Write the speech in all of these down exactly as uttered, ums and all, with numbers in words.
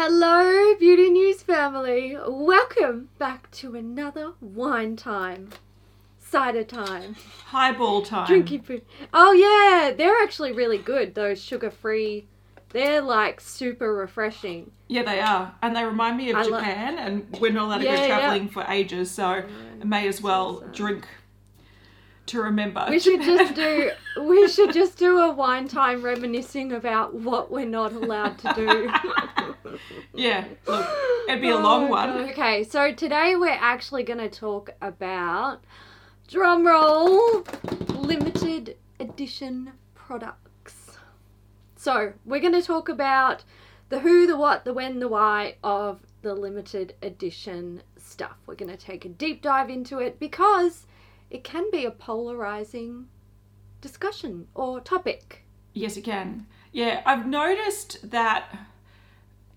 Hello, Beauty News family. Welcome back to another wine time. Cider time. Highball time. Drinking food. Oh, yeah. They're actually really good, those sugar-free. They're, like, super refreshing. Yeah, they are. And they remind me of I Japan, lo- and we're not allowed to yeah, go travelling yeah. for ages, so I may as well so. drink to remember. We should just do we should just do a wine time reminiscing about what we're not allowed to do. Yeah, look, it'd be oh, a long one. God. Okay, so today we're actually going to talk about, drumroll, limited edition products. So, we're going to talk about the who, the what, the when, the why of the limited edition stuff. We're going to take a deep dive into it because it can be a polarizing discussion or topic. Yes, it can. Yeah, I've noticed that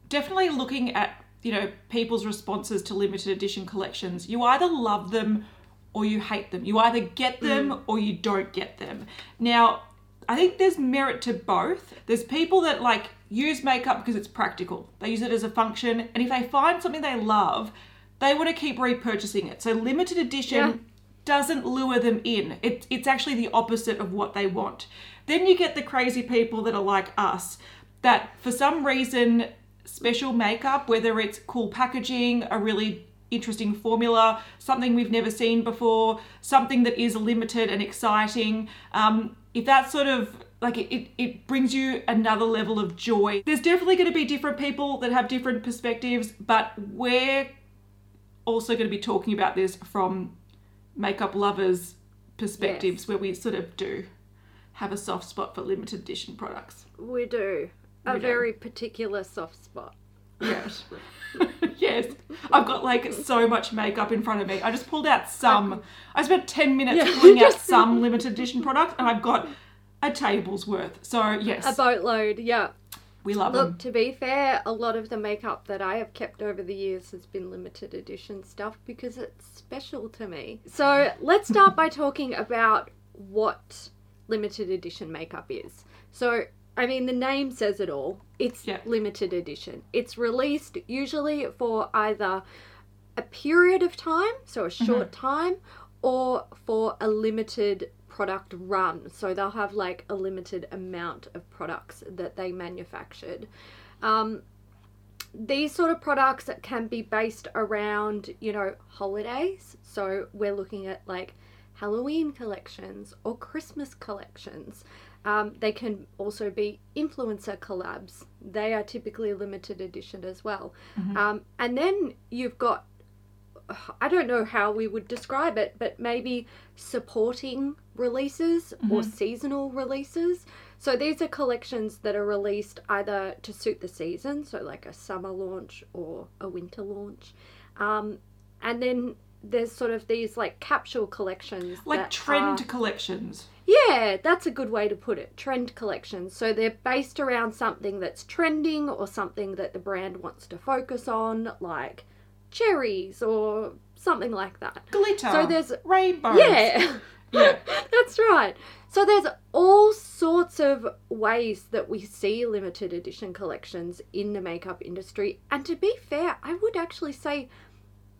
definitely looking at, you know, people's responses to limited edition collections, you either love them or you hate them. You either get them mm. or you don't get them. Now, I think there's merit to both. There's people that like use makeup because it's practical. They use it as a function. And if they find something they love, they want to keep repurchasing it. So limited edition yeah. doesn't lure them in. It, it's actually the opposite of what they want. Then you get the crazy people that are like us, that for some reason, special makeup, whether it's cool packaging, a really interesting formula, something we've never seen before, something that is limited and exciting, um, if that sort of, like, it, it brings you another level of joy. There's definitely going to be different people that have different perspectives, but we're also going to be talking about this from makeup lovers' perspectives, yes. where we sort of do have a soft spot for limited edition products. We do. A we very do. particular soft spot. Yes. Yes. I've got, like, so much makeup in front of me. I just pulled out some. I spent ten minutes yeah. pulling out some limited edition products, and I've got a table's worth. So, yes. A boatload, yeah. We love Look, them. Look, to be fair, a lot of the makeup that I have kept over the years has been limited edition stuff because it's special to me. So, let's start by talking about what limited edition makeup is. So, I mean, the name says it all. It's yeah. limited edition. It's released usually for either a period of time, so a short mm-hmm. time, or for a limited product run. So they'll have like a limited amount of products that they manufactured. Um, these sort of products can be based around, you know, holidays. So we're looking at like Halloween collections or Christmas collections. Um, they can also be influencer collabs. They are typically limited edition as well. Mm-hmm. Um, and then you've got, I don't know how we would describe it, but maybe supporting releases mm-hmm. or seasonal releases. So these are collections that are released either to suit the season, so like a summer launch or a winter launch. Um, and then there's sort of these like capsule collections. Like trend are, collections. Yeah, that's a good way to put it. Trend collections. So they're based around something that's trending or something that the brand wants to focus on, like cherries or something like that. Glitter. So there's rainbows. Yeah. Yeah. That's right. So there's all sorts of ways that we see limited edition collections in the makeup industry. And to be fair, I would actually say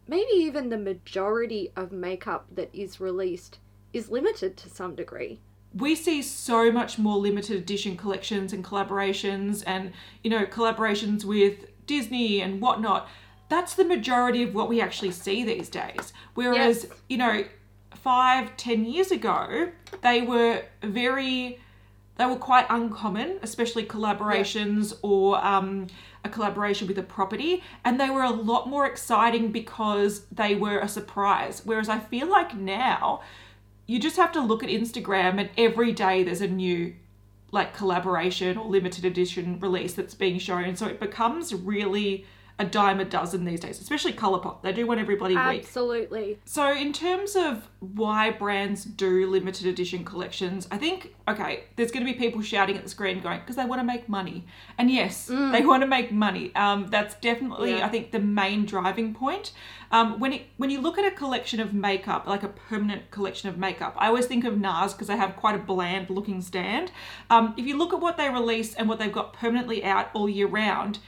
maybe even the majority of makeup that is released is limited to some degree. We see so much more limited edition collections and collaborations and, you know, collaborations with Disney and whatnot. That's the majority of what we actually see these days. Whereas, yes. you know... Five, ten years ago, they were very, they were quite uncommon, especially collaborations yeah. or um, a collaboration with a property. And they were a lot more exciting because they were a surprise. Whereas I feel like now you just have to look at Instagram and every day there's a new like collaboration or limited edition release that's being shown. So it becomes really a dime a dozen these days, especially Colourpop. They do one every bloody week. Absolutely. So in terms of why brands do limited edition collections, I think, okay, there's going to be people shouting at the screen going, because they want to make money. And yes, mm. they want to make money. Um, that's definitely, yeah. I think, the main driving point. Um, when it, when you look at a collection of makeup, like a permanent collection of makeup, I always think of NARS because they have quite a bland looking stand. Um, if you look at what they release and what they've got permanently out all year round,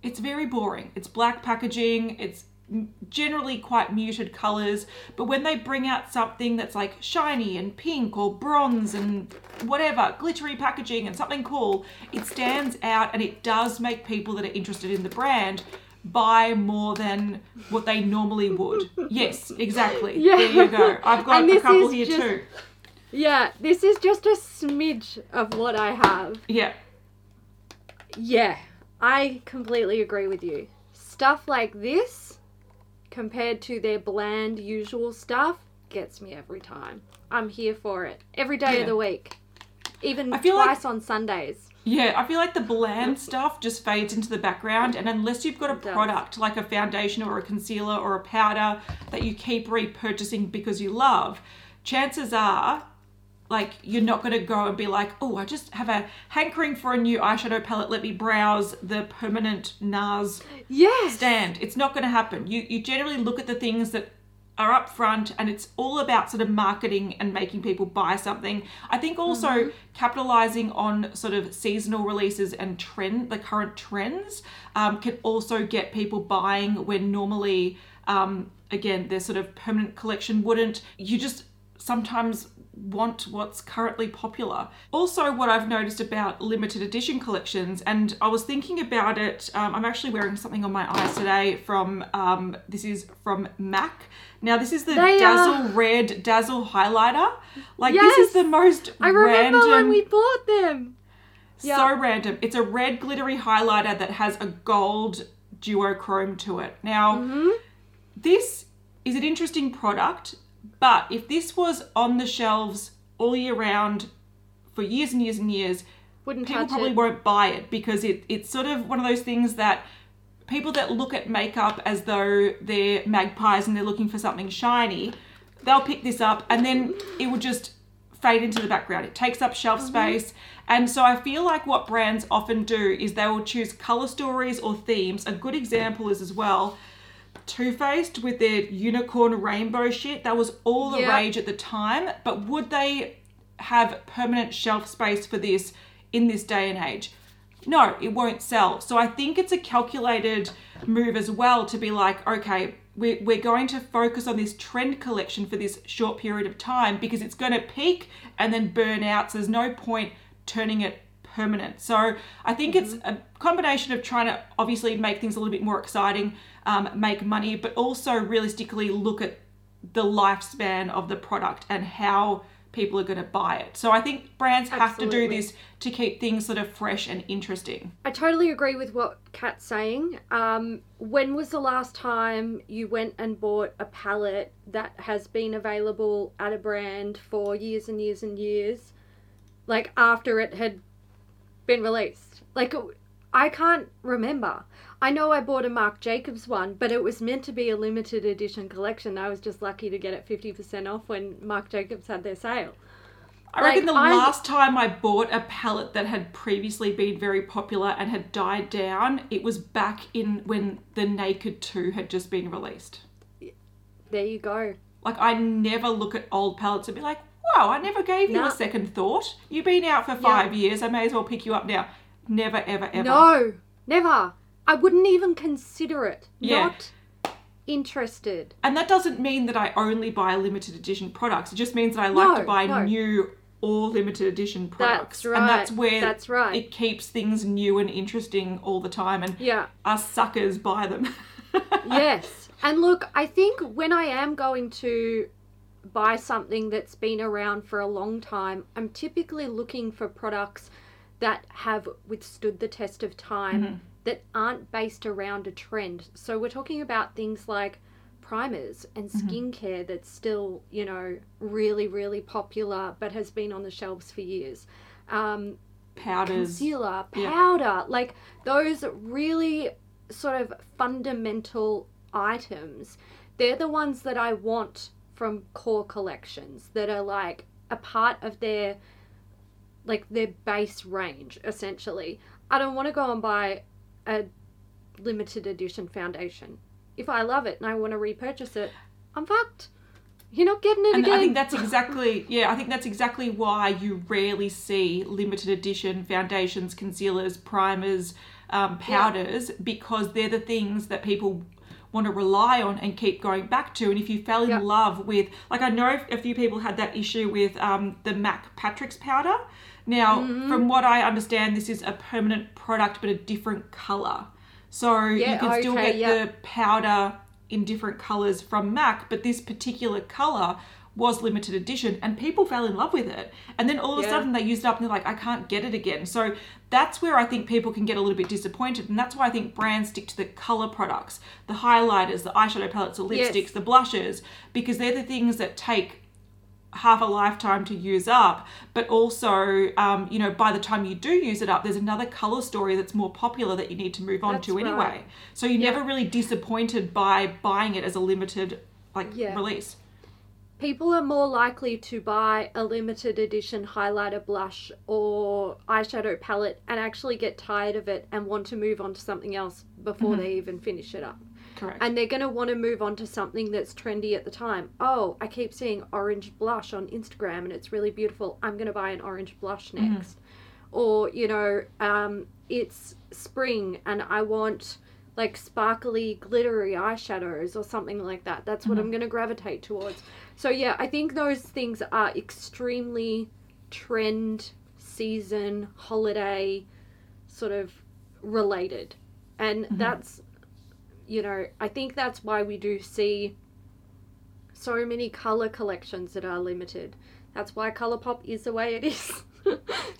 it's very boring. It's black packaging. It's generally quite muted colors. But when they bring out something that's like shiny and pink or bronze and whatever, glittery packaging and something cool, it stands out and it does make people that are interested in the brand buy more than what they normally would. Yes, exactly. Yeah. There you go. I've got a couple here just, too. Yeah, this is just a smidge of what I have. Yeah. Yeah. I completely agree with you. Stuff like this, compared to their bland usual stuff, gets me every time. I'm here for it. Every day yeah. of the week. Even twice like, on Sundays. Yeah, I feel like the bland stuff just fades into the background, and unless you've got a product like a foundation or a concealer or a powder that you keep repurchasing because you love, chances are... like, you're not going to go and be like, oh, I just have a hankering for a new eyeshadow palette. Let me browse the permanent NARS yes. stand. It's not going to happen. You you generally look at the things that are up front, and it's all about sort of marketing and making people buy something. I think also mm-hmm. capitalizing on sort of seasonal releases and trend, the current trends, um, can also get people buying when normally, um, again, their sort of permanent collection wouldn't. You just sometimes... want what's currently popular. Also, what I've noticed about limited edition collections, and I was thinking about it, um, I'm actually wearing something on my eyes today from, um, this is from MAC. Now, this is the they Dazzle are... Red Dazzle Highlighter. Like, yes! This is the most I remember random... when we bought them. So yep. random. It's a red glittery highlighter that has a gold duochrome to it. Now, mm-hmm. this is an interesting product. But if this was on the shelves all year round for years and years and years, Wouldn't people probably it. won't buy it because it, it's sort of one of those things that people that look at makeup as though they're magpies and they're looking for something shiny, they'll pick this up and then it will just fade into the background. It takes up shelf mm-hmm. space. And so I feel like what brands often do is they will choose color stories or themes. A good example is as well... Too Faced with their unicorn rainbow shit. That was all the yep. rage at the time. But would they have permanent shelf space for this in this day and age? No, it won't sell. So I think it's a calculated move as well to be like, okay, we're, we're going to focus on this trend collection for this short period of time because it's going to peak and then burn out. So there's no point turning it permanent. So I think mm-hmm. it's a combination of trying to obviously make things a little bit more exciting, um, make money, but also realistically look at the lifespan of the product and how people are going to buy it. So I think brands have Absolutely. to do this to keep things sort of fresh and interesting. I totally agree with what Kat's saying. Um, when was the last time you went and bought a palette that has been available at a brand for years and years and years, like after it had been released? Like, I can't remember. I know I bought a Marc Jacobs one, but it was meant to be a limited edition collection. I was just lucky to get it fifty percent off when Marc Jacobs had their sale. I like, reckon the I... last time I bought a palette that had previously been very popular and had died down, it was back in when the Naked two had just been released. There you go. Like, I never look at old palettes and be like, wow, I never gave nah. you a second thought. You've been out for five yeah. years. I may as well pick you up now. Never, ever, ever. No, never. I wouldn't even consider it. Yeah. Not interested. And that doesn't mean that I only buy limited edition products. It just means that I like no, to buy no. new or limited edition products. That's right. And that's where that's right. it keeps things new and interesting all the time. And yeah. us suckers buy them. Yes. And look, I think when I am going to buy something that's been around for a long time, I'm typically looking for products that have withstood the test of time mm-hmm. that aren't based around a trend. So we're talking about things like primers and skincare mm-hmm. that's still, you know, really, really popular but has been on the shelves for years. Um, Powders. Concealer, powder. Yeah. Like those really sort of fundamental items. They're the ones that I want from core collections that are like a part of their... like their base range, essentially. I don't want to go and buy a limited edition foundation. If I love it and I want to repurchase it, I'm fucked. You're not getting it and again. I think that's exactly, yeah, I think that's exactly why you rarely see limited edition foundations, concealers, primers, um, powders, yeah. because they're the things that people want to rely on and keep going back to. And if you fell in yep. love with, like, I know a few people had that issue with um, the MAC Patrick's powder. Now, mm-hmm. from what I understand, this is a permanent product but a different colour. So yeah, you can okay, still get yep. the powder in different colours from MAC, but this particular colour was limited edition and people fell in love with it. And then all of yeah. a sudden they used it up and they're like, I can't get it again. So that's where I think people can get a little bit disappointed. And that's why I think brands stick to the color products, the highlighters, the eyeshadow palettes, the lipsticks, yes. the blushes, because they're the things that take half a lifetime to use up. But also, um, you know, by the time you do use it up, there's another color story that's more popular that you need to move on that's to right. anyway. So you're yeah. never really disappointed by buying it as a limited like yeah. release. People are more likely to buy a limited edition highlighter, blush or eyeshadow palette and actually get tired of it and want to move on to something else before mm-hmm. they even finish it up. Correct. And they're going to want to move on to something that's trendy at the time. Oh, I keep seeing orange blush on Instagram and it's really beautiful. I'm going to buy an orange blush next. Mm-hmm. Or, you know, um, it's spring and I want... like sparkly, glittery eyeshadows or something like that. That's what mm-hmm. I'm going to gravitate towards. So, yeah, I think those things are extremely trend, season, holiday sort of related. And mm-hmm. that's, you know, I think that's why we do see so many colour collections that are limited. That's why Colourpop is the way it is.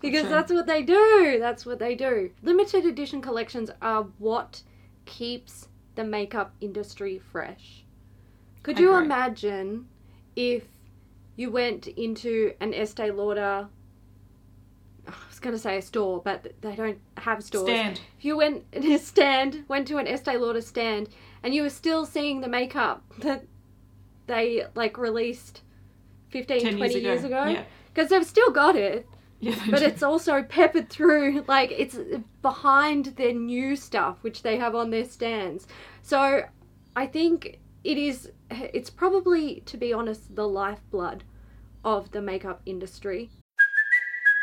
Because sure. that's what they do. That's what they do. Limited edition collections are what... keeps the makeup industry fresh. Could you imagine if you went into an Estee Lauder, I was going to say a store, but they don't have stores. Stand. If you went in a stand, went to an Estee Lauder stand, and you were still seeing the makeup that they like released fifteen, twenty years ago, because yeah. they've still got it. Yeah, but do. It's also peppered through, like, it's behind their new stuff, which they have on their stands. So I think it is, it's probably, to be honest, the lifeblood of the makeup industry.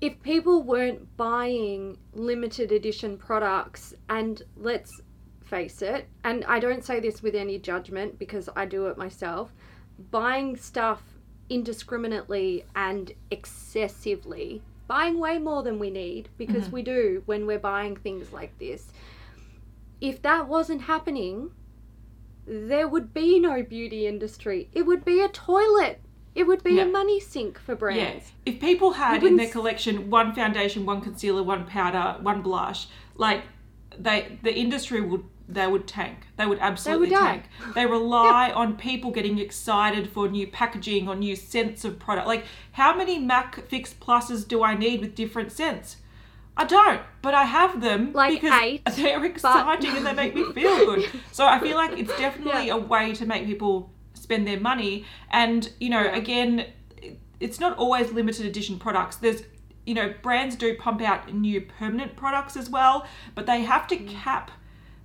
If people weren't buying limited edition products, and let's face it, and I don't say this with any judgment because I do it myself, buying stuff indiscriminately and excessively, buying way more than we need, because mm-hmm. we do when we're buying things like this. If that wasn't happening, there would be no beauty industry. It would be a toilet. It would be yeah. a money sink for brands. Yeah. If people had in their collection one foundation, one concealer, one powder, one blush, like they, the industry would they would tank. They would absolutely they would tank. They rely yeah. on people getting excited for new packaging or new scents of product. Like, how many MAC Fix Pluses do I need with different scents? I don't, but I have them like because eight, they're exciting but... and they make me feel good. So I feel like it's definitely yeah. a way to make people spend their money. And, you know, yeah. again, it's not always limited edition products. There's, you know, brands do pump out new permanent products as well, but they have to cap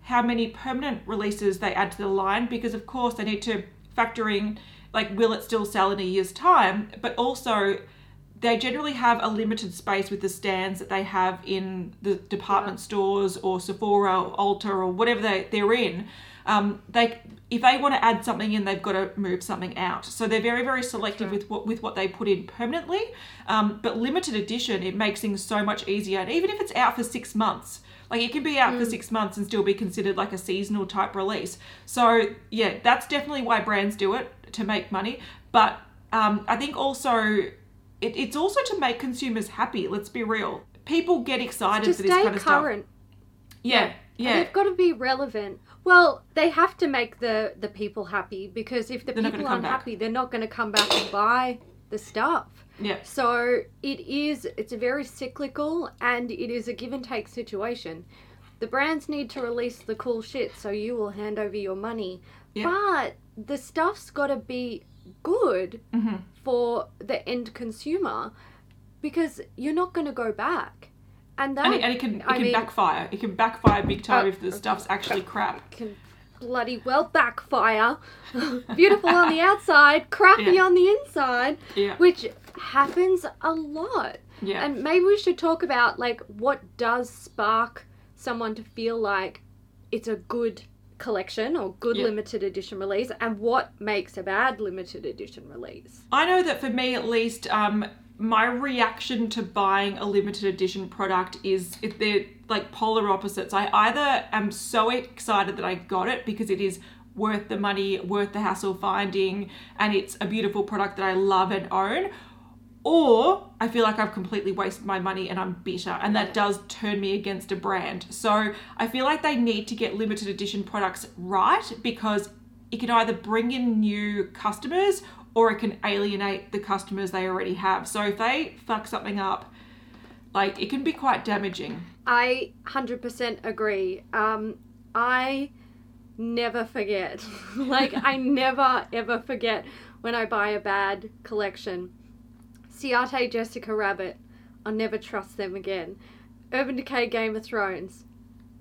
how many permanent releases they add to the line because, of course, they need to factor in, like, will it still sell in a year's time? But also, they generally have a limited space with the stands that they have in the department yeah. stores or Sephora or Ulta or whatever they, they're in. Um, they, if they want to add something in, they've got to move something out. So they're very, very selective sure. with what with what they put in permanently. Um, but limited edition, it makes things so much easier. And even if it's out for six months, like it can be out mm. for six months and still be considered like a seasonal type release. So yeah, that's definitely why brands do it, to make money. But um, I think also it, it's also to make consumers happy. Let's be real. People get excited to for this kind current. of stuff. Current. Yeah, yeah. yeah. They've got to be relevant. Well, they have to make the, the people happy because if the they're people aren't happy, they're not going to come back and buy the stuff. Yeah. So it is, it's very cyclical and it is a give and take situation. The brands need to release the cool shit so you will hand over your money. Yeah. But the stuff's got to be good mm-hmm. for the end consumer because you're not going to go back. And, that, and, it, and it can, it can mean, backfire. It can backfire big time uh, if the stuff's actually crap. It can bloody well backfire. Beautiful on the outside, crappy yeah. on the inside, yeah. which happens a lot. Yeah. And maybe we should talk about, like, what does spark someone to feel like it's a good collection or good yeah. limited edition release and what makes a bad limited edition release. I know that for me, at least, um... my reaction to buying a limited edition product is if they're like polar opposites. I either am so excited that I got it because it is worth the money, worth the hassle finding, and it's a beautiful product that I love and own, or I feel like I've completely wasted my money and I'm bitter, and that does turn me against a brand. So I feel like they need to get limited edition products right because it can either bring in new customers or it can alienate the customers they already have. So if they fuck something up, like, it can be quite damaging. I one hundred percent agree. Um, I never forget. Like, I never, ever forget when I buy a bad collection. Ciate, Jessica Rabbit. I'll never trust them again. Urban Decay, Game of Thrones.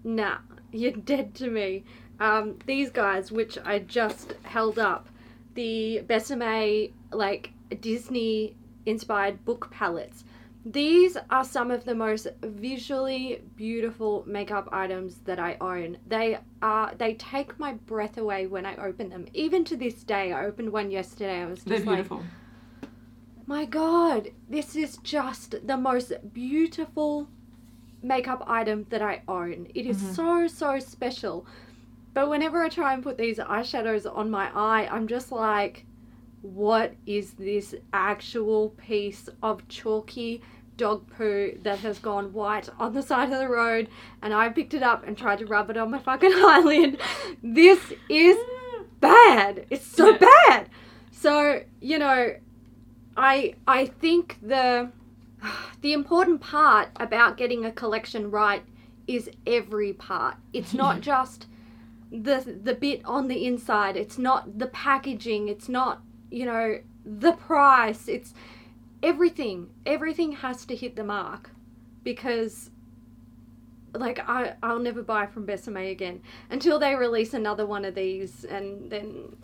Nah, you're dead to me. Um, these guys, which I just held up. The Besame, like, Disney-inspired book palettes. These are some of the most visually beautiful makeup items that I own. They are, they take my breath away when I open them. Even to this day, I opened one yesterday. I was just They're beautiful. like, my God, this is just the most beautiful makeup item that I own. It is mm-hmm. so, so special. But whenever I try and put these eyeshadows on my eye, I'm just like, what is this actual piece of chalky dog poo that has gone white on the side of the road? And I picked it up and tried to rub it on my fucking eyelid. This is bad. It's so bad. So, you know, I I think the the important part about getting a collection right is every part. It's not just the the bit on the inside, it's not the packaging, it's not, you know, the price, it's everything. Everything has to hit the mark because, like, I, I'll never buy from Besame again until they release another one of these and then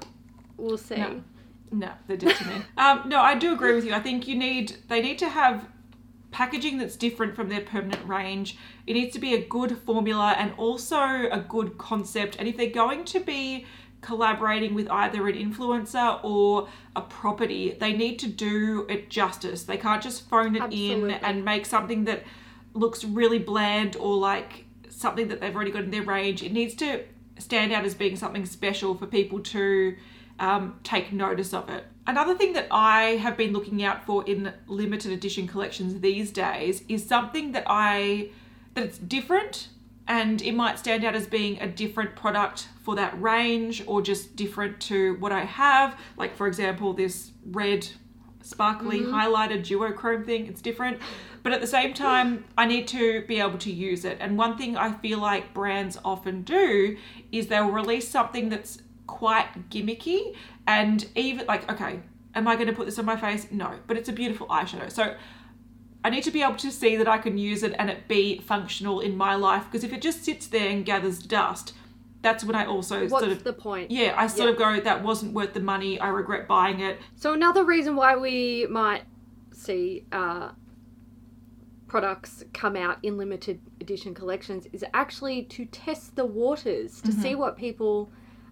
we'll see. No, no they're dead to me. Um, no, I do agree with you. I think you need, they need to have packaging that's different from their permanent range. It needs to be a good formula and also a good concept. And if they're going to be collaborating with either an influencer or a property, they need to do it justice. They can't just phone it Absolutely. in and make something that looks really bland or like something that they've already got in their range. It needs to stand out as being something special for people to um, take notice of it. Another thing that I have been looking out for in limited edition collections these days is something that I, that it's different and it might stand out as being a different product for that range or just different to what I have. Like, for example, this red sparkly mm-hmm. highlighter duochrome thing, it's different. But at the same time, I need to be able to use it. And one thing I feel like brands often do is they'll release something that's quite gimmicky, and even like, okay, am I going to put this on my face? No, but it's a beautiful eyeshadow, so I need to be able to see that I can use it and it be functional in my life, because if it just sits there and gathers dust, that's when I also What's sort of... What's the point? Yeah, I sort yep. of go, that wasn't worth the money, I regret buying it. So another reason why we might see uh, products come out in limited edition collections is actually to test the waters, to mm-hmm. see what people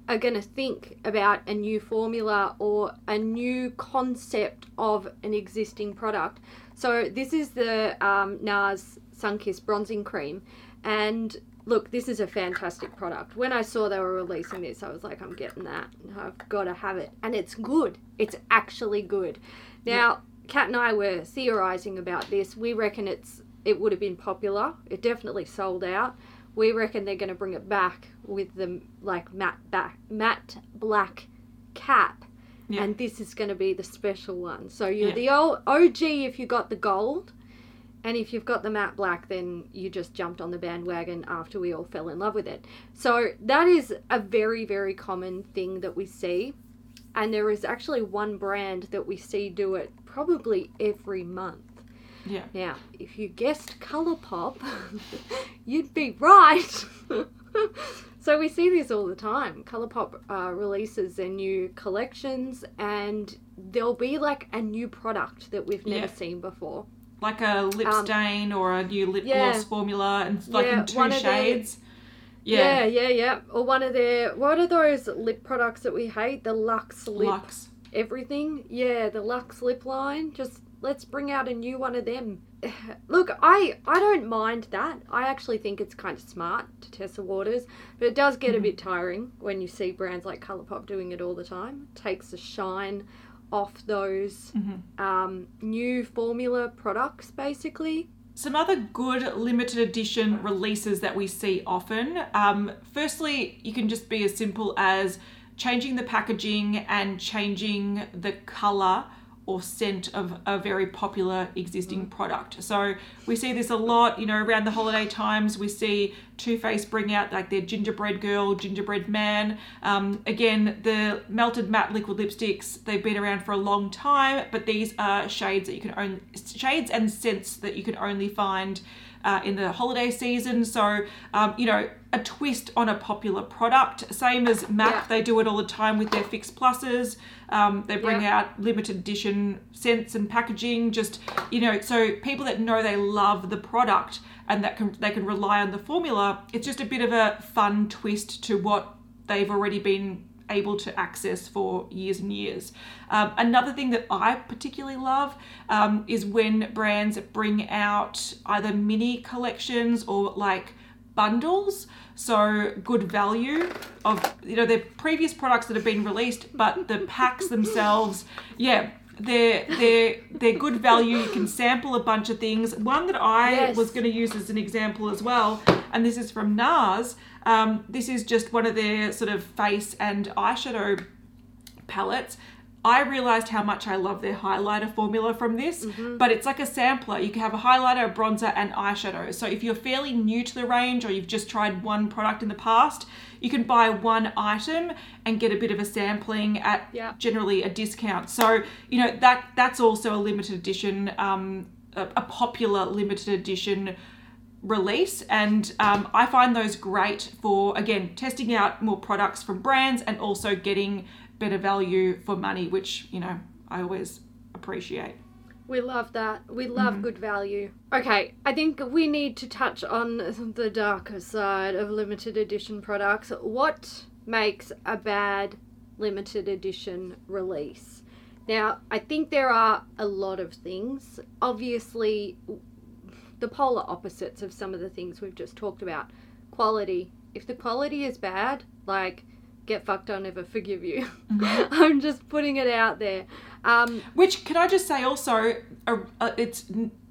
are going to think about a new formula or a new concept of an existing product. So this is the um, NARS Sunkiss Bronzing Cream. And look, this is a fantastic product. When I saw they were releasing this, I was like, I'm getting that. I've got to have it. And it's good. It's actually good. Now, yeah. Kat and I were theorising about this. We reckon it's it would have been popular. It definitely sold out. We reckon they're going to bring it back with the like matte back, matte black cap, yeah. and this is going to be the special one. So you're yeah. the old O G if you got the gold, and if you've got the matte black, then you just jumped on the bandwagon after we all fell in love with it. So that is a very, very common thing that we see, and there is actually one brand that we see do it probably every month. Yeah. Now, if you guessed Colourpop, you'd be right. So we see this all the time. Colourpop uh, releases their new collections and there'll be like a new product that we've never yeah. seen before. Like a lip um, stain or a new lip yeah. gloss formula, and like yeah, in two shades. Their, yeah. yeah, yeah, yeah. Or one of their, what are those lip products that we hate? The Luxe Lip. Luxe. Everything. Yeah, the Luxe Lip line. Just... Let's bring out a new one of them. Look, I, I don't mind that. I actually think it's kind of smart to test the waters, but it does get mm-hmm. a bit tiring when you see brands like Colourpop doing it all the time. It takes the shine off those mm-hmm. um, new formula products, basically. Some other good limited edition releases that we see often. Um, firstly, you can just be as simple as changing the packaging and changing the colour or scent of a very popular existing mm. product. So we see this a lot, you know, around the holiday times. We see Too Faced bring out like their Gingerbread Girl, Gingerbread Man. Um, again, the melted matte liquid lipsticks, they've been around for a long time, but these are shades that you can only, shades and scents that you can only find uh, in the holiday season. So, um, you know, a twist on a popular product. Same as MAC, yeah. they do it all the time with their Fix Pluses. Um, they bring yeah. out limited edition scents and packaging, just, you know, so people that know they love the product and that can they can rely on the formula, it's just a bit of a fun twist to what they've already been able to access for years and years. Um, another thing that I particularly love um, is when brands bring out either mini collections or like bundles, so good value of, you know, their previous products that have been released, but the packs themselves, yeah, they're they're they're good value. You can sample a bunch of things. One that I yes. was going to use as an example as well, and this is from NARS. Um, this is just one of their sort of face and eyeshadow palettes. I realised how much I love their highlighter formula from this, mm-hmm. but it's like a sampler. You can have a highlighter, a bronzer, and eyeshadow. So if you're fairly new to the range or you've just tried one product in the past, you can buy one item and get a bit of a sampling at yeah. generally a discount. So, you know, that that's also a limited edition, um, a, a popular limited edition release, and um, I find those great for, again, testing out more products from brands and also getting better value for money, which, you know, I always appreciate. We love that. We love mm-hmm. good value. Okay, I think we need to touch on the darker side of limited edition products. What makes a bad limited edition release? Now, I think there are a lot of things. Obviously, the polar opposites of some of the things we've just talked about. Quality. If the quality is bad, like get fucked, I'll never forgive you. Mm-hmm. I'm just putting it out there. Um, Which, can I just say also, uh, uh, it's...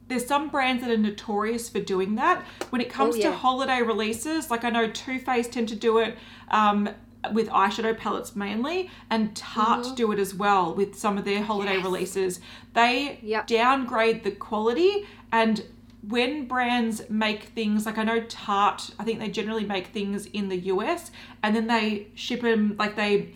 there's some brands that are notorious for doing that. When it comes oh, yeah. to holiday releases, like I know Too Faced tend to do it um, with eyeshadow palettes mainly, and Tarte mm-hmm. do it as well with some of their holiday yes. releases. They yep. downgrade the quality, and when brands make things, like I know Tarte, I think they generally make things in the U S, and then they ship them, like they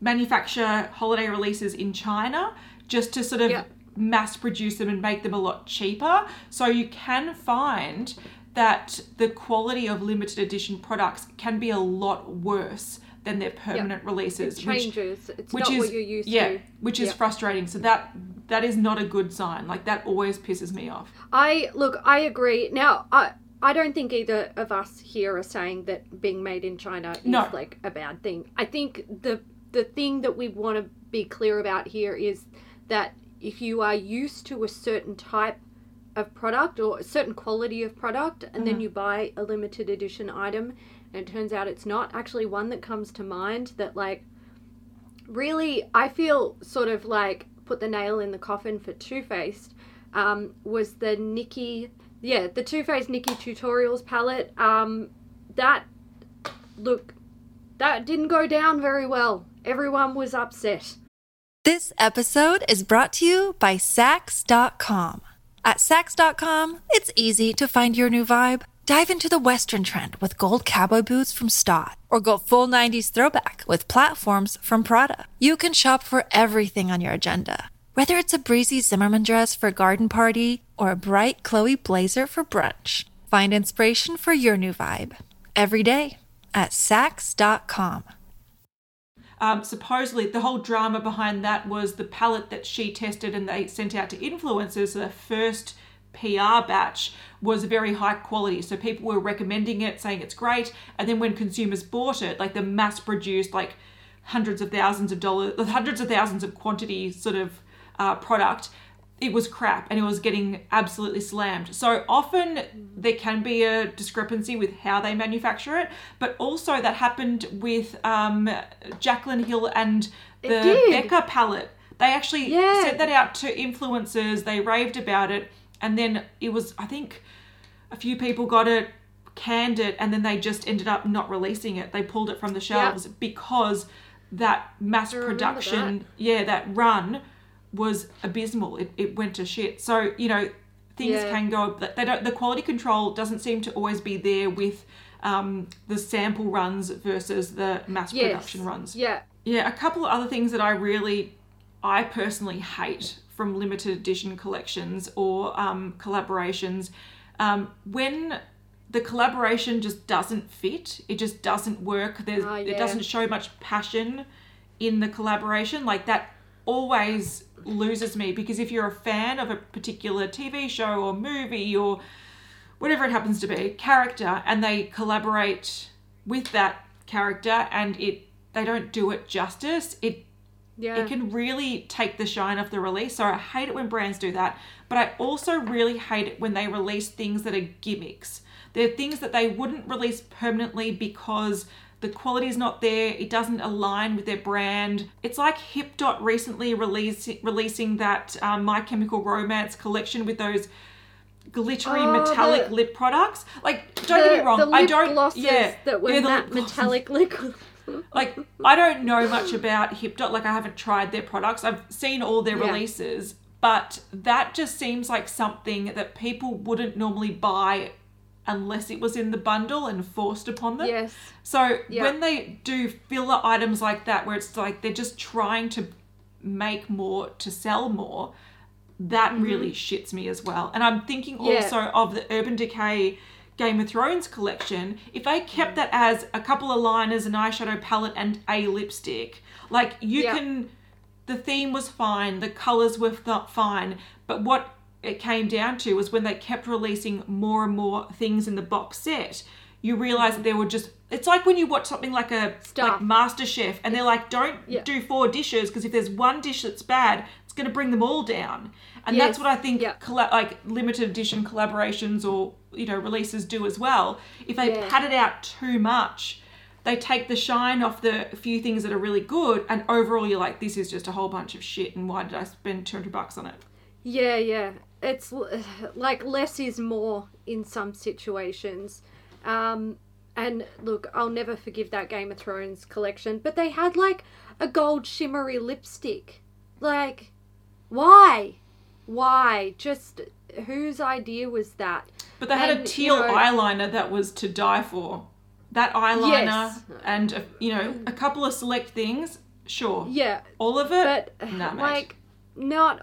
manufacture holiday releases in China just to sort of... Yep. mass produce them and make them a lot cheaper. So you can find that the quality of limited edition products can be a lot worse than their permanent yep. releases. It changes. Which, it's which not is, what you're used yeah, to. Which is yep. frustrating. So that that is not a good sign. Like that always pisses me off. I look, I agree. Now, I I don't think either of us here are saying that being made in China is no. like a bad thing. I think the the thing that we want to be clear about here is that if you are used to a certain type of product or a certain quality of product and mm-hmm. then you buy a limited edition item and it turns out it's not, actually one that comes to mind that like really I feel sort of like put the nail in the coffin for Too Faced um, was the Nikki, yeah, the Too Faced Nikki Tutorials palette. Um, that, look, that didn't go down very well. Everyone was upset. This episode is brought to you by Saks dot com. At Saks dot com, it's easy to find your new vibe. Dive into the Western trend with gold cowboy boots from Staud, or go full nineties throwback with platforms from Prada. You can shop for everything on your agenda, whether it's a breezy Zimmermann dress for a garden party or a bright Chloe blazer for brunch. Find inspiration for your new vibe every day at Saks dot com. Um, supposedly the whole drama behind that was the palette that she tested and they sent out to influencers, so the first P R batch was very high quality, so people were recommending it, saying it's great, and then when consumers bought it, like the mass produced like hundreds of thousands of dollars hundreds of thousands of quantity sort of uh, product, it was crap and it was getting absolutely slammed. So often there can be a discrepancy with how they manufacture it, but also that happened with um, Jaclyn Hill and the Becca palette. They actually yeah. sent that out to influencers. They raved about it, and then it was, I think, a few people got it, canned it, and then they just ended up not releasing it. They pulled it from the shelves yeah. because that mass production, that. yeah, that run was abysmal. It, it went to shit. So, you know, things yeah. can go, they don't, the quality control doesn't seem to always be there with um, the sample runs versus the mass yes. production runs. Yeah. Yeah. A couple of other things that I really, I personally hate from limited edition collections or um, collaborations. Um, when the collaboration just doesn't fit, it just doesn't work. There's, oh, yeah. it doesn't show much passion in the collaboration. Like that always loses me, because if you're a fan of a particular T V show or movie or whatever it happens to be, character, and they collaborate with that character and it they don't do it justice, it yeah. it can really take the shine off the release. So I hate it when brands do that, but I also really hate it when they release things that are gimmicks. They're things that they wouldn't release permanently because the quality is not there. It doesn't align with their brand. It's like HipDot recently release, releasing that um, My Chemical Romance collection with those glittery oh, metallic the, lip products. Like, don't the, get me wrong, the lip I don't. Glosses yeah, that were yeah, that metallic liquid. Like, I don't know much about HipDot. Like, I haven't tried their products. I've seen all their yeah. releases, but that just seems like something that people wouldn't normally buy unless it was in the bundle and forced upon them. Yes. So yeah. when they do filler items like that, where it's like they're just trying to make more to sell more, that mm-hmm. really shits me as well. And I'm thinking yeah. also of the Urban Decay Game of Thrones collection. If they kept that as a couple of liners, an eyeshadow palette, and a lipstick, like you yeah. can, the theme was fine, the colours were fine, but what it came down to was when they kept releasing more and more things in the box set, you realize that there were just, it's like when you watch something like a Stuff. like MasterChef and they're like, don't yeah. do four dishes, because if there's one dish that's bad, it's going to bring them all down. And yes. that's what I think yeah. colla- like limited edition collaborations or, you know, releases do as well. If they yeah. pad it out too much, They take the shine off the few things that are really good, and overall you're like, this is just a whole bunch of shit, and why did I spend two hundred bucks on it? Yeah, yeah. It's like less is more in some situations. Um, and look, I'll never forgive that Game of Thrones collection, but they had like a gold shimmery lipstick. Like, why? Why? Just whose idea was that? But they had and, a teal you know, eyeliner that was to die for. That eyeliner yes. and, a, you know, a couple of select things, sure. Yeah. All of it? But, nah, mate. Like, not...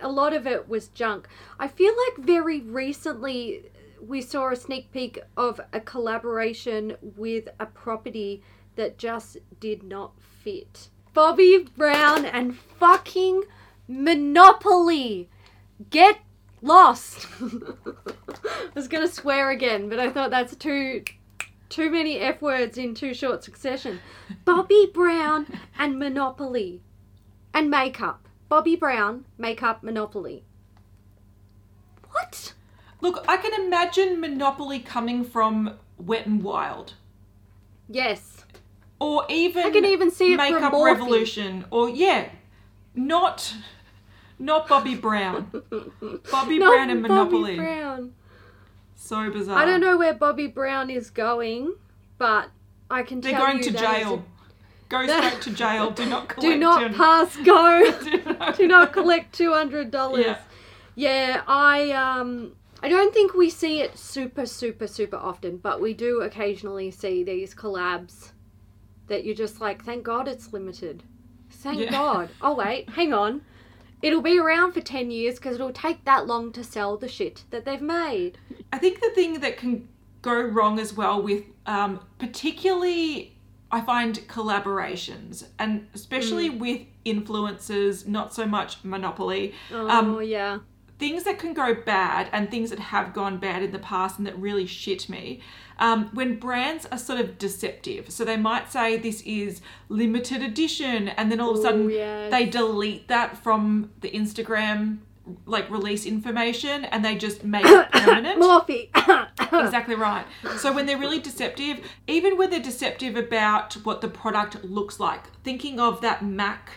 A lot of it was junk. I feel like very recently we saw a sneak peek of a collaboration with a property that just did not fit. Bobbi Brown and fucking Monopoly. Get lost. I was going to swear again, but I thought that's too... Too many F words in too short succession. Bobbi Brown and Monopoly. And makeup. Bobbi Brown, makeup, Monopoly. What? Look, I can imagine Monopoly coming from Wet n Wild. Yes. Or even I can even see it Makeup from Revolution. Or yeah. Not not Bobbi Brown. Bobbi not Brown and Monopoly. Bobbi Brown. So bizarre. I don't know where Bobbi Brown is going, but I can They're tell you that... They're going to jail. A... Go straight to jail. Do not collect... Do not two... pass go. Do, not... Do not collect two hundred dollars. Yeah, yeah I, um, I don't think we see it super, super, super often, but we do occasionally see these collabs that you're just like, thank God it's limited. Thank yeah. God. Oh, wait. Hang on. It'll be around for ten years because it'll take that long to sell the shit that they've made. I think the thing that can go wrong as well with um, particularly, I find, collaborations, and especially mm. with influencers, not so much Monopoly. Oh, um, yeah. Things that can go bad and things that have gone bad in the past and that really shit me, um, when brands are sort of deceptive. So they might say this is limited edition, and then all of a sudden Ooh, yes. they delete that from the Instagram like release information and they just make it permanent. Morphe. Exactly right. So when they're really deceptive, even when they're deceptive about what the product looks like, thinking of that MAC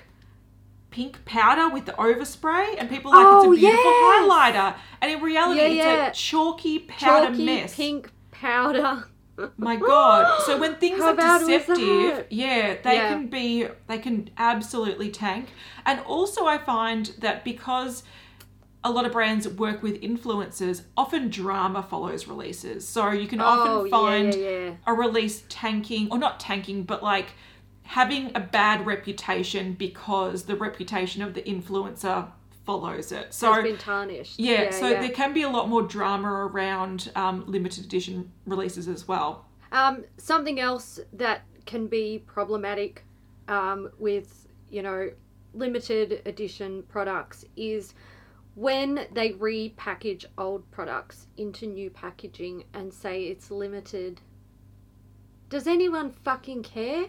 pink powder with the overspray, and people are like, oh, it's a beautiful yes. highlighter, and in reality yeah, yeah. it's a chalky powder chalky mess. Pink powder. My God. So when things How are deceptive, yeah, they yeah. can be, they can absolutely tank. And also I find that because a lot of brands work with influencers, often drama follows releases. So you can oh, often find yeah, yeah, yeah. a release tanking, or not tanking, but like having a bad reputation because the reputation of the influencer follows it. So it's been tarnished. Yeah, yeah so yeah. there can be a lot more drama around um, limited edition releases as well. Um, something else that can be problematic um, with, you know, limited edition products is when they repackage old products into new packaging and say it's limited. Does anyone fucking care?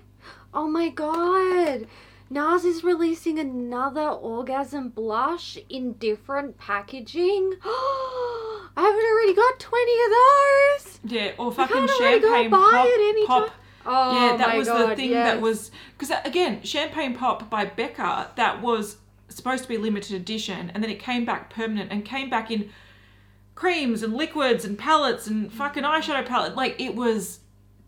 Oh my God, NARS is releasing another orgasm blush in different packaging. I haven't already got twenty of those. Yeah, or fucking champagne pop. pop. Oh yeah, that my was God, the thing yes. that was, because again, champagne pop by Becca, that was supposed to be limited edition, and then it came back permanent and came back in creams and liquids and palettes and fucking eyeshadow palette. Like, it was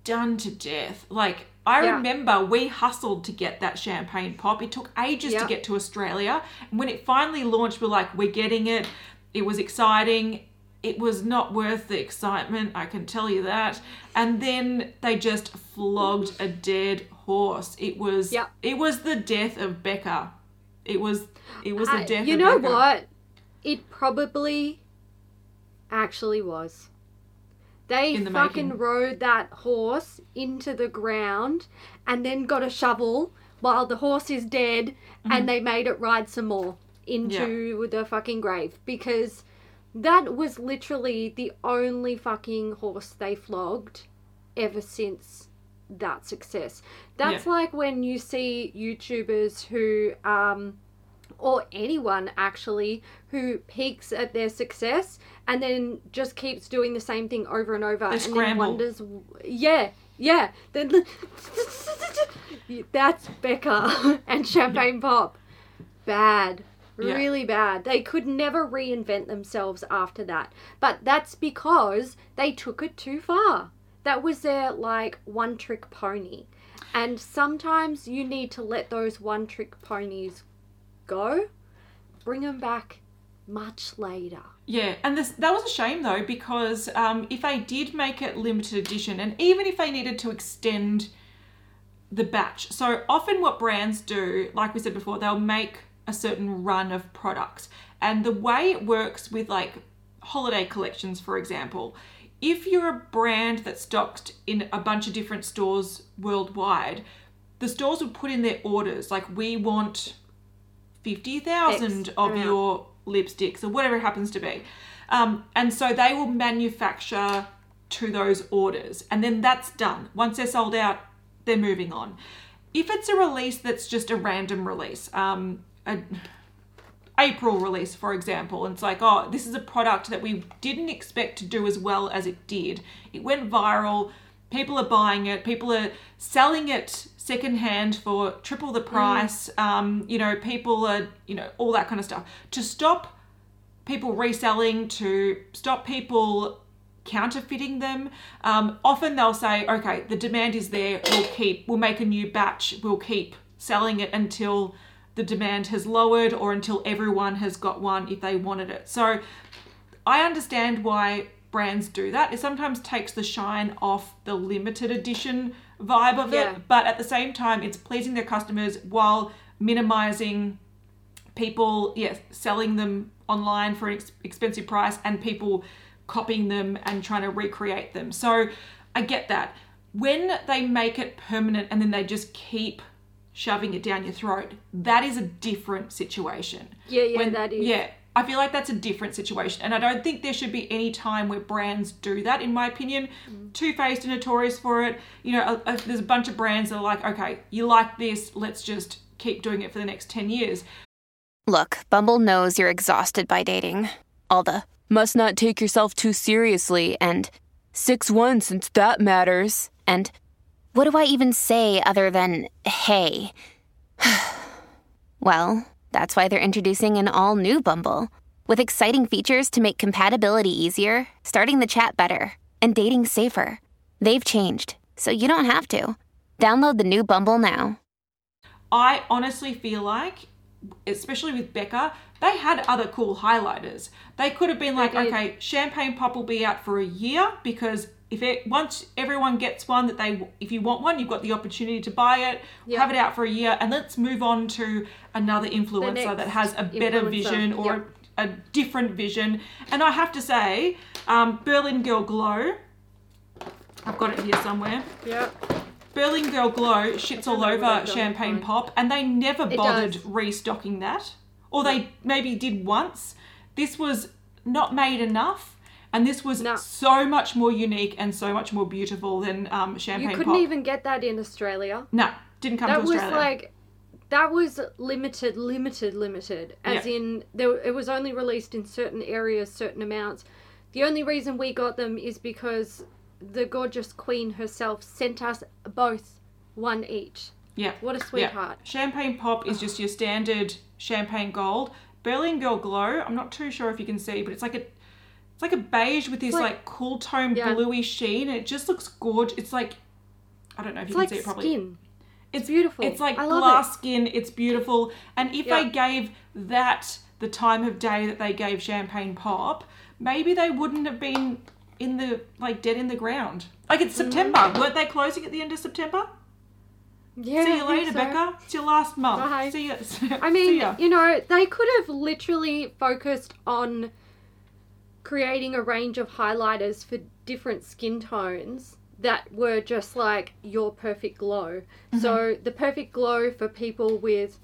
done to death. Like, I yeah. remember we hustled to get that champagne pop. It took ages yeah. to get to Australia. And when it finally launched, we're like, we're getting it. It was exciting. It was not worth the excitement, I can tell you that. And then they just flogged a dead horse. It was yeah. it was the death of Becca. It was it was the death uh, of Becca. You know what? It probably actually was. They the fucking making. rode that horse into the ground and then got a shovel while the horse is dead mm-hmm. and they made it ride some more into yeah. the fucking grave, because that was literally the only fucking horse they flogged ever since that success. That's yeah. like when you see YouTubers who, um, or anyone actually, who peaks at their success and then just keeps doing the same thing over and over. They and scramble. Then wonders, yeah, Yeah. That's Becca and Champagne Pop. Bad. Yeah. Really bad. They could never reinvent themselves after that. But that's because they took it too far. That was their, like, one-trick pony. And sometimes you need to let those one-trick ponies go. Bring them back much later. Yeah, and this, that was a shame, though, because um, if they did make it limited edition, and even if they needed to extend the batch. So often what brands do, like we said before, they'll make a certain run of products. And the way it works with, like, holiday collections, for example, if you're a brand that's stocked in a bunch of different stores worldwide, the stores will put in their orders. Like, we want fifty thousand of yeah. your lipsticks or whatever it happens to be. Um, and so they will manufacture to those orders. And then that's done. Once they're sold out, they're moving on. If it's a release that's just a random release, um, a April release, for example, and it's like, oh, this is a product that we didn't expect to do as well as it did. It went viral. People are buying it. People are selling it secondhand for triple the price. Mm. Um, you know, people are, you know, all that kind of stuff. To stop people reselling, to stop people counterfeiting them, um, often they'll say, okay, the demand is there. We'll keep, we'll make a new batch. We'll keep selling it until the demand has lowered or until everyone has got one if they wanted it. So I understand why brands do that. It sometimes takes the shine off the limited edition vibe of yeah. it, but at the same time, it's pleasing their customers while minimizing people yeah, selling them online for an ex- expensive price and people copying them and trying to recreate them. So I get that. When they make it permanent and then they just keep shoving it down your throat, that is a different situation. Yeah, yeah, when, that is. Yeah, I feel like that's a different situation. And I don't think there should be any time where brands do that, in my opinion. Mm. Too Faced are notorious for it. You know, a, a, there's a bunch of brands that are like, okay, you like this, let's just keep doing it for the next ten years. Look, Bumble knows you're exhausted by dating. All the, must not take yourself too seriously, and six one since that matters, and what do I even say other than, hey? Well, that's why they're introducing an all-new Bumble, with exciting features to make compatibility easier, starting the chat better, and dating safer. They've changed, so you don't have to. Download the new Bumble now. I honestly feel like, especially with Becca, they had other cool highlighters. They could have been like, okay, Champagne Pop will be out for a year because If it once everyone gets one that they, if you want one, you've got the opportunity to buy it, yep. have it out for a year, and let's move on to another influencer that has a better influencer. vision or yep. a, a different vision. And I have to say, um, Berlin Girl Glow, I've got it here somewhere. Yeah. Berlin Girl Glow shits all over Champagne Pop, and they never it bothered does. restocking that, or yep. they maybe did once. This was not made enough. And this was no. so much more unique and so much more beautiful than um, Champagne Pop. You couldn't Pop. even get that in Australia. No, didn't come that to Australia. That was like, that was limited, limited, limited. As yeah. in, there, it was only released in certain areas, certain amounts. The only reason we got them is because the gorgeous queen herself sent us both one each. Yeah. What a sweetheart. Yeah. Champagne Pop is just your standard champagne gold. Berlin Girl Glow, I'm not too sure if you can see, but it's like a... It's like a beige with this like, like cool tone yeah. bluey sheen, and it just looks gorgeous. It's like, I don't know if it's you like can see it properly. Skin. It's, it's beautiful. It's like glass it. skin. It's beautiful. And if yeah. they gave that the time of day that they gave Champagne Pop, maybe they wouldn't have been in the like dead in the ground. Like it's September. Mm. Weren't they closing at the end of September? Yeah, see you later, so. Becca. It's your last month. Bye. See you. I mean, you know, they could have literally focused on creating a range of highlighters for different skin tones that were just like your perfect glow. Mm-hmm. So the perfect glow for people with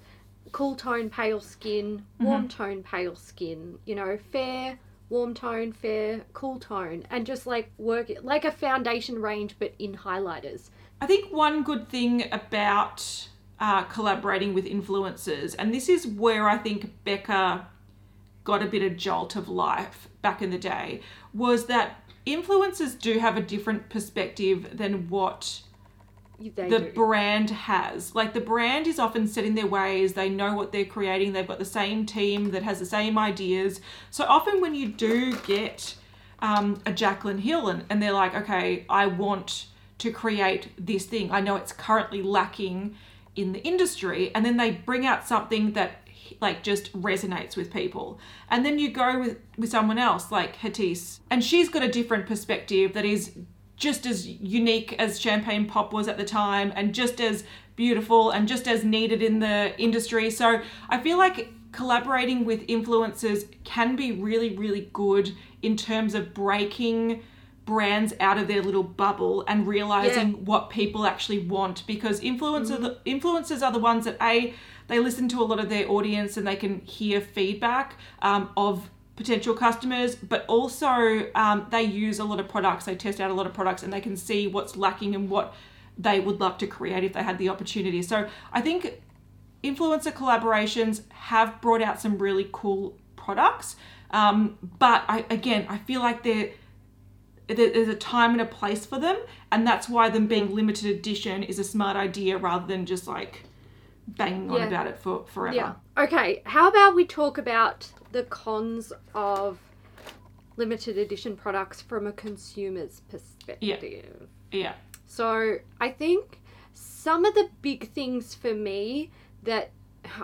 cool tone, pale skin, warm mm-hmm. tone, pale skin, you know, fair, warm tone, fair, cool tone, and just like work it like a foundation range, but in highlighters. I think one good thing about uh, collaborating with influencers, and this is where I think Becca got a bit of jolt of life back in the day, was that influencers do have a different perspective than what they the do. brand has. Like, the brand is often set in their ways. They know what they're creating. They've got the same team that has the same ideas. So often when you do get um, a Jaclyn Hill and, and they're like, okay, I want to create this thing. I know it's currently lacking in the industry. And then they bring out something that like just resonates with people. And then you go with, with someone else like Hatisse, and she's got a different perspective that is just as unique as Champagne Pop was at the time, and just as beautiful and just as needed in the industry. So I feel like collaborating with influencers can be really, really good in terms of breaking brands out of their little bubble and realizing yeah. what people actually want, because influencers mm-hmm. influencers are the ones that A, they listen to a lot of their audience and they can hear feedback um, of potential customers, but also um, they use a lot of products, they test out a lot of products, and they can see what's lacking and what they would love to create if they had the opportunity. So I think influencer collaborations have brought out some really cool products, um, but I, again, I feel like they're there's a time and a place for them, and that's why them being limited edition is a smart idea rather than just like banging yeah. on about it for forever. Yeah. Okay, how about we talk about the cons of limited edition products from a consumer's perspective? Yeah. yeah. So I think some of the big things for me that,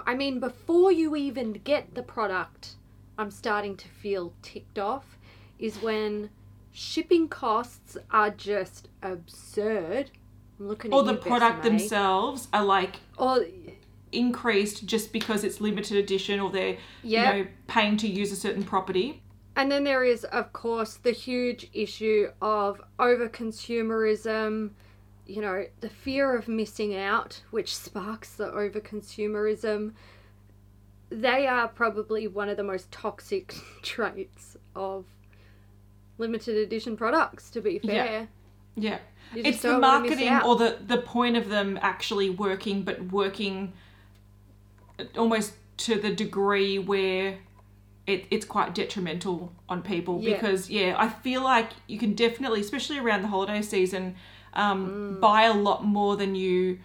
I mean, before you even get the product, I'm starting to feel ticked off is when shipping costs are just absurd. I'm looking or at the product Besame. Themselves are like or increased just because it's limited edition, or they're yep. you know paying to use a certain property. And then there is, of course, the huge issue of over consumerism. You know, the fear of missing out, which sparks the over consumerism. They are probably one of the most toxic traits of limited edition products, to be fair. Yeah. yeah. It's the marketing or the, the point of them actually working, but working almost to the degree where it, it's quite detrimental on people yeah. because, yeah, I feel like you can definitely, especially around the holiday season, um, mm. buy a lot more than you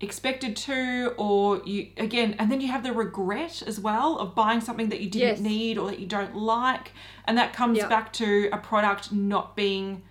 expected to, or you, again, and then you have the regret as well of buying something that you didn't yes. need or that you don't like, and that comes yep. back to a product not being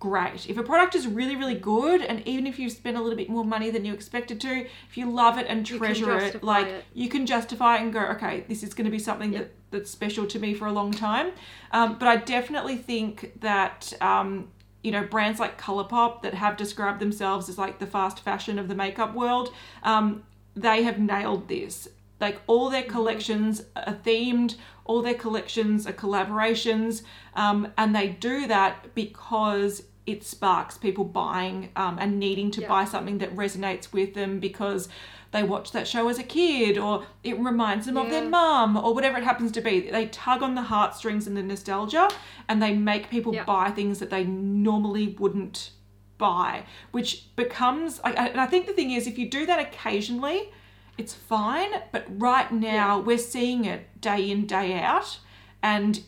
great. If a product is really, really good, and even if you spend a little bit more money than you expected to, if you love it and treasure it, like it. you can justify it and go, okay, this is going to be something yep. that that's special to me for a long time. Um, but I definitely think that um you know, brands like Colourpop that have described themselves as like the fast fashion of the makeup world, um, they have nailed this. Like, all their collections are themed, all their collections are collaborations, um, and they do that because it sparks people buying um, and needing to yeah. buy something that resonates with them because they watched that show as a kid, or it reminds them yeah. of their mum, or whatever it happens to be. They tug on the heartstrings and the nostalgia, and they make people yeah. buy things that they normally wouldn't buy, which becomes, I, and I think the thing is, if you do that occasionally, it's fine. But right now yeah. we're seeing it day in, day out, and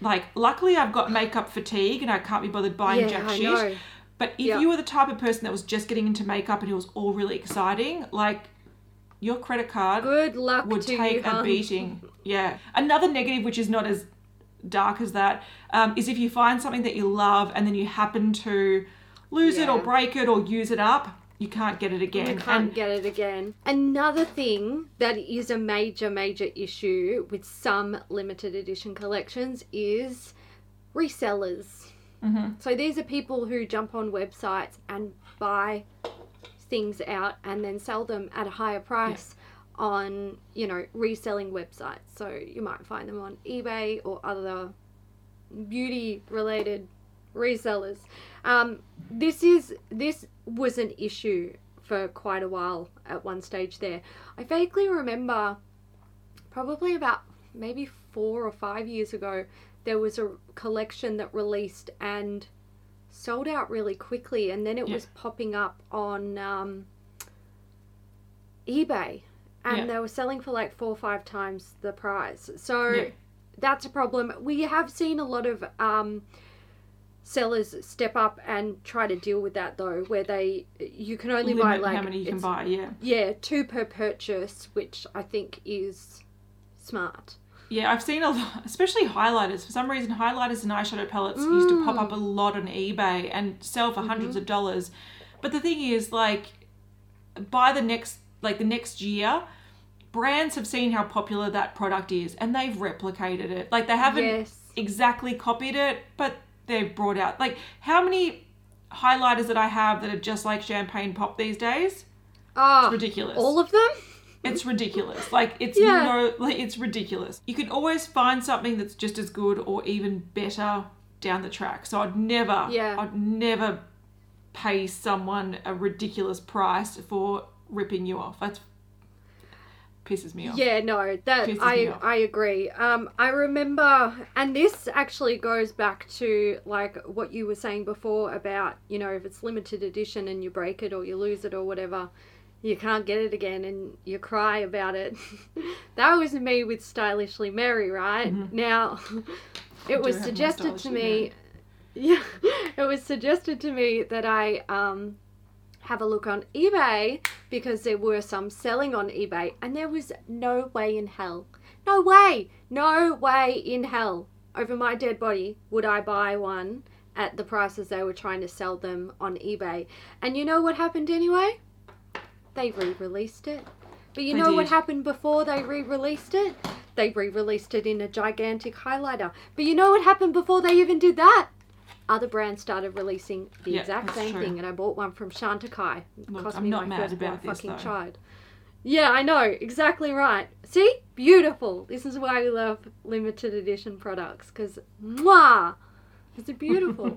like, luckily I've got makeup fatigue and I can't be bothered buying yeah, jack shit. But if yeah. you were the type of person that was just getting into makeup and it was all really exciting, like, your credit card Good luck would to take you, a beating. Yeah. Another negative, which is not as dark as that, um, is if you find something that you love and then you happen to lose yeah. it or break it or use it up, you can't get it again. You can't and- get it again. Another thing that is a major, major issue with some limited edition collections is resellers. Mm-hmm. So these are people who jump on websites and buy things out and then sell them at a higher price yeah. on, you know, reselling websites. So you might find them on eBay or other beauty-related resellers. Um, this is this was an issue for quite a while at one stage there. I vaguely remember probably about maybe four or five years ago, there was a collection that released and sold out really quickly, and then it yeah. was popping up on um, eBay, and yeah. they were selling for like four or five times the price. So yeah. that's a problem. We have seen a lot of um, sellers step up and try to deal with that, though, where they you can only limit buy like how many you can buy, yeah, yeah, two per purchase, which I think is smart. Yeah, I've seen a lot, especially highlighters. For some reason, highlighters and eyeshadow palettes mm. used to pop up a lot on eBay and sell for mm-hmm. hundreds of dollars. But the thing is, like, by the next, like the next year, brands have seen how popular that product is and they've replicated it. Like, they haven't yes. exactly copied it, but they've brought out, like, how many highlighters that I have that are just like champagne pop these days? Oh, it's ridiculous. All of them? It's ridiculous. Like, it's yeah. no, like, it's ridiculous. You can always find something that's just as good or even better down the track. So I'd never, yeah. I'd never pay someone a ridiculous price for ripping you off. That pisses me off. Yeah, no, that pisses I I agree. Um, I remember, and this actually goes back to like what you were saying before about, you know, if it's limited edition and you break it or you lose it or whatever, you can't get it again and you cry about it. That was me with Stylishly Merry, right? Mm-hmm. Now, it I was suggested to me... Yeah, it was suggested to me that I um, have a look on eBay because there were some selling on eBay, and there was no way in hell. No way! No way in hell over my dead body would I buy one at the prices they were trying to sell them on eBay. And you know what happened anyway? They re-released it. But you they know did. What happened before they re-released it? They re-released it in a gigantic highlighter. But you know what happened before they even did that? Other brands started releasing the yeah, exact same true. thing, and I bought one from Shantakai. It Look, cost I'm me not my mad first about this, fucking though. Child. Yeah, I know. Exactly right. See? Beautiful. This is why we love limited edition products, because, mwah, it's beautiful.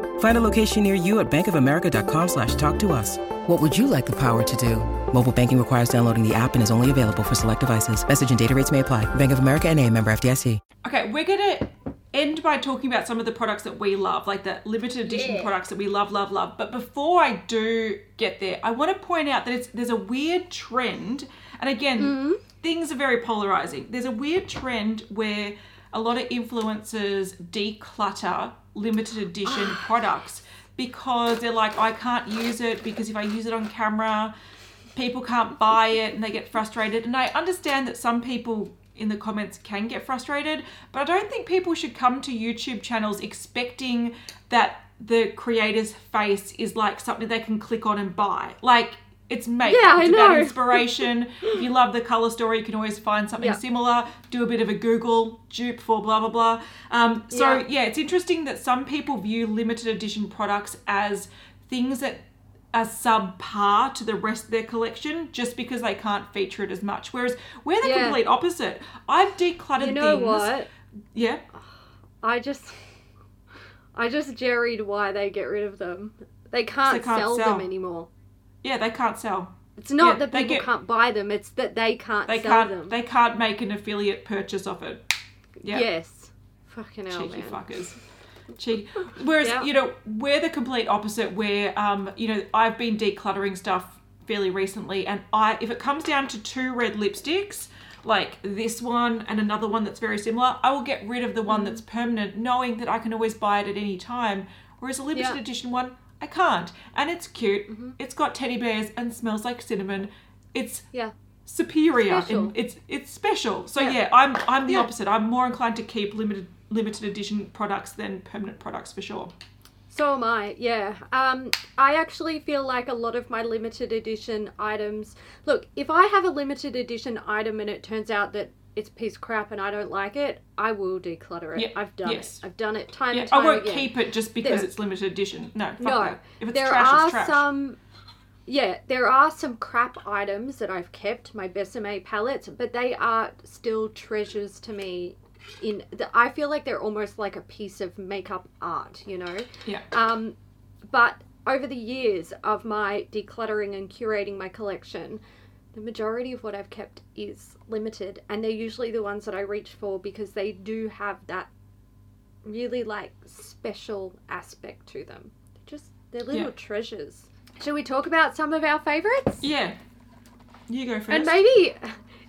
Find a location near you at bankofamerica.com slash talk to us. What would you like the power to do? Mobile banking requires downloading the app and is only available for select devices. Message and data rates may apply. Bank of America N A, member F D I C. Okay, we're going to end by talking about some of the products that we love, like the limited edition yeah. products that we love, love, love. But before I do get there, I want to point out that it's, there's a weird trend. And again, mm-hmm. things are very polarizing. There's a weird trend where a lot of influencers declutter limited edition products because they're like, I can't use it because if I use it on camera, people can't buy it and they get frustrated. And I understand that some people in the comments can get frustrated, but I don't think people should come to YouTube channels expecting that the creator's face is like something they can click on and buy. Like, it's makeup, yeah, it's about inspiration. If you love the colour story, you can always find something yeah. similar. Do a bit of a Google, dupe for blah, blah, blah. Um, so, yeah. yeah, it's interesting that some people view limited edition products as things that are subpar to the rest of their collection just because they can't feature it as much. Whereas we're the yeah. complete opposite. I've decluttered you know things. What? Yeah. I just, I just jerried why they get rid of them. They can't, they can't sell, sell them anymore. Yeah, they can't sell. It's not yeah, that people get, can't buy them. It's that they can't they sell can't, them. They can't make an affiliate purchase of it. Yeah. Yes. Fucking hell, Cheeky man. fuckers. Cheeky. Whereas, yeah. you know, we're the complete opposite where, um, you know, I've been decluttering stuff fairly recently and I, if it comes down to two red lipsticks, like this one and another one that's very similar, I will get rid of the one mm. that's permanent knowing that I can always buy it at any time. Whereas a limited yeah. edition one, I can't. And it's cute. Mm-hmm. It's got teddy bears and smells like cinnamon. It's yeah. superior. And it's it's special. So yeah, yeah I'm I'm the yeah. opposite. I'm more inclined to keep limited limited edition products than permanent products for sure. So am I, yeah. Um, I actually feel like a lot of my limited edition items... Look, if I have a limited edition item and it turns out that it's a piece of crap and I don't like it, I will declutter it. Yeah. I've done yes. it. I've done it time yeah. and time again. I won't again. keep it just because there, it's limited edition. No, fuck no. That. If it's there trash, are it's trash. Some, yeah, there are some crap items that I've kept, my Besame palettes, but they are still treasures to me. In the, I feel like they're almost like a piece of makeup art, you know? Yeah. Um, but over the years of my decluttering and curating my collection, the majority of what I've kept is limited, and they're usually the ones that I reach for because they do have that really like special aspect to them. They're just, they're little yeah. treasures. Shall we talk about some of our favourites? Yeah. You go first. And maybe,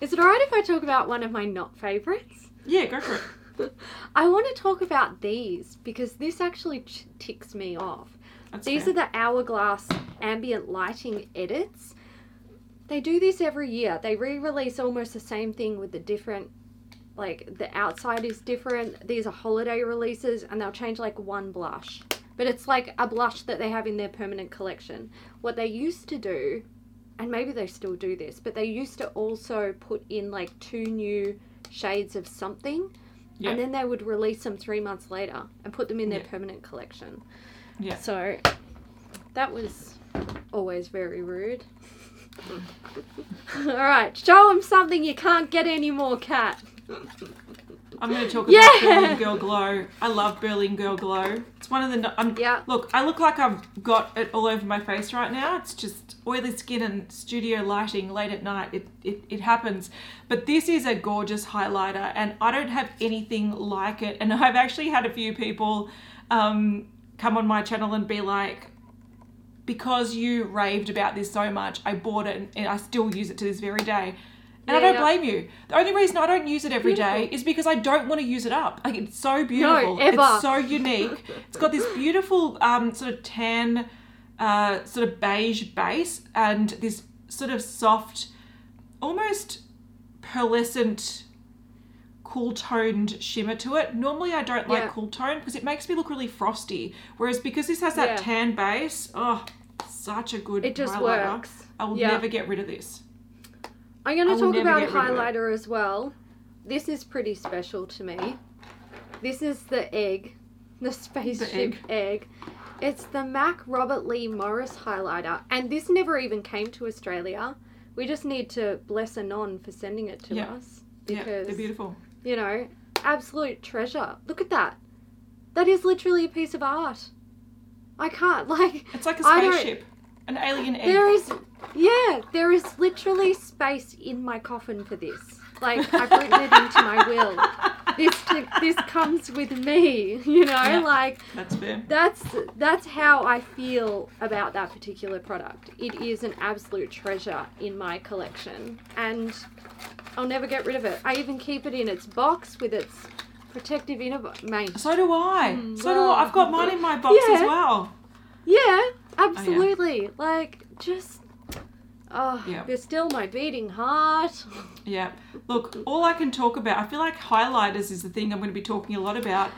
is it alright if I talk about one of my not favourites? Yeah, go for it. I want to talk about these because this actually t- ticks me off. That's these fair. Are the Hourglass ambient lighting edits. They do this every year. They re-release almost the same thing with the different, like the outside is different. These are holiday releases and they'll change like one blush. But it's like a blush that they have in their permanent collection. What they used to do, and maybe they still do this, but they used to also put in like two new shades of something. Yeah. And then they would release them three months later and put them in their yeah. permanent collection. Yeah. So that was always very rude. All right, show them something you can't get anymore, Kat. I'm going to talk about yeah. Berlin Girl Glow. I love Berlin Girl Glow. It's one of the... No- I'm, yeah. Look, I look like I've got it all over my face right now. It's just oily skin and studio lighting late at night. It, it, it happens. But this is a gorgeous highlighter, and I don't have anything like it. And I've actually had a few people um, come on my channel and be like, because you raved about this so much, I bought it and I still use it to this very day. And yeah, I don't blame you. The only reason I don't use it every beautiful. day is because I don't want to use it up. Like, it's so beautiful. No, ever. It's so unique. It's got this beautiful um, sort of tan, uh, sort of beige base and this sort of soft, almost pearlescent, cool-toned shimmer to it. Normally I don't like yeah. cool-toned because it makes me look really frosty. Whereas because this has that yeah. tan base, oh, such a good highlighter. It just highlighter. works. I will yeah. never get rid of this. I'm going to talk about a highlighter as well. This is pretty special to me. This is the egg, the spaceship the egg. egg. It's the MAC Robert Lee Morris highlighter. And this never even came to Australia. We just need to bless Anon for sending it to yeah. us. Because, yeah, they're beautiful. You know, absolute treasure. Look at that. That is literally a piece of art. I can't, like... It's like a spaceship. An alien egg. There is... Yeah, there is literally space in my coffin for this. Like, I've written it into my will. This this comes with me, you know? Yeah, like, that's fair. That's, that's how I feel about that particular product. It is an absolute treasure in my collection. And I'll never get rid of it. I even keep it in its box with its protective inner... Mate. So do I. Mm, so well, do I. I've got mine in my box yeah. as well. Yeah, absolutely. Oh, yeah. Like, just... Oh, yep. You're still my beating heart. Yeah. Look, all I can talk about, I feel like highlighters is the thing I'm going to be talking a lot about.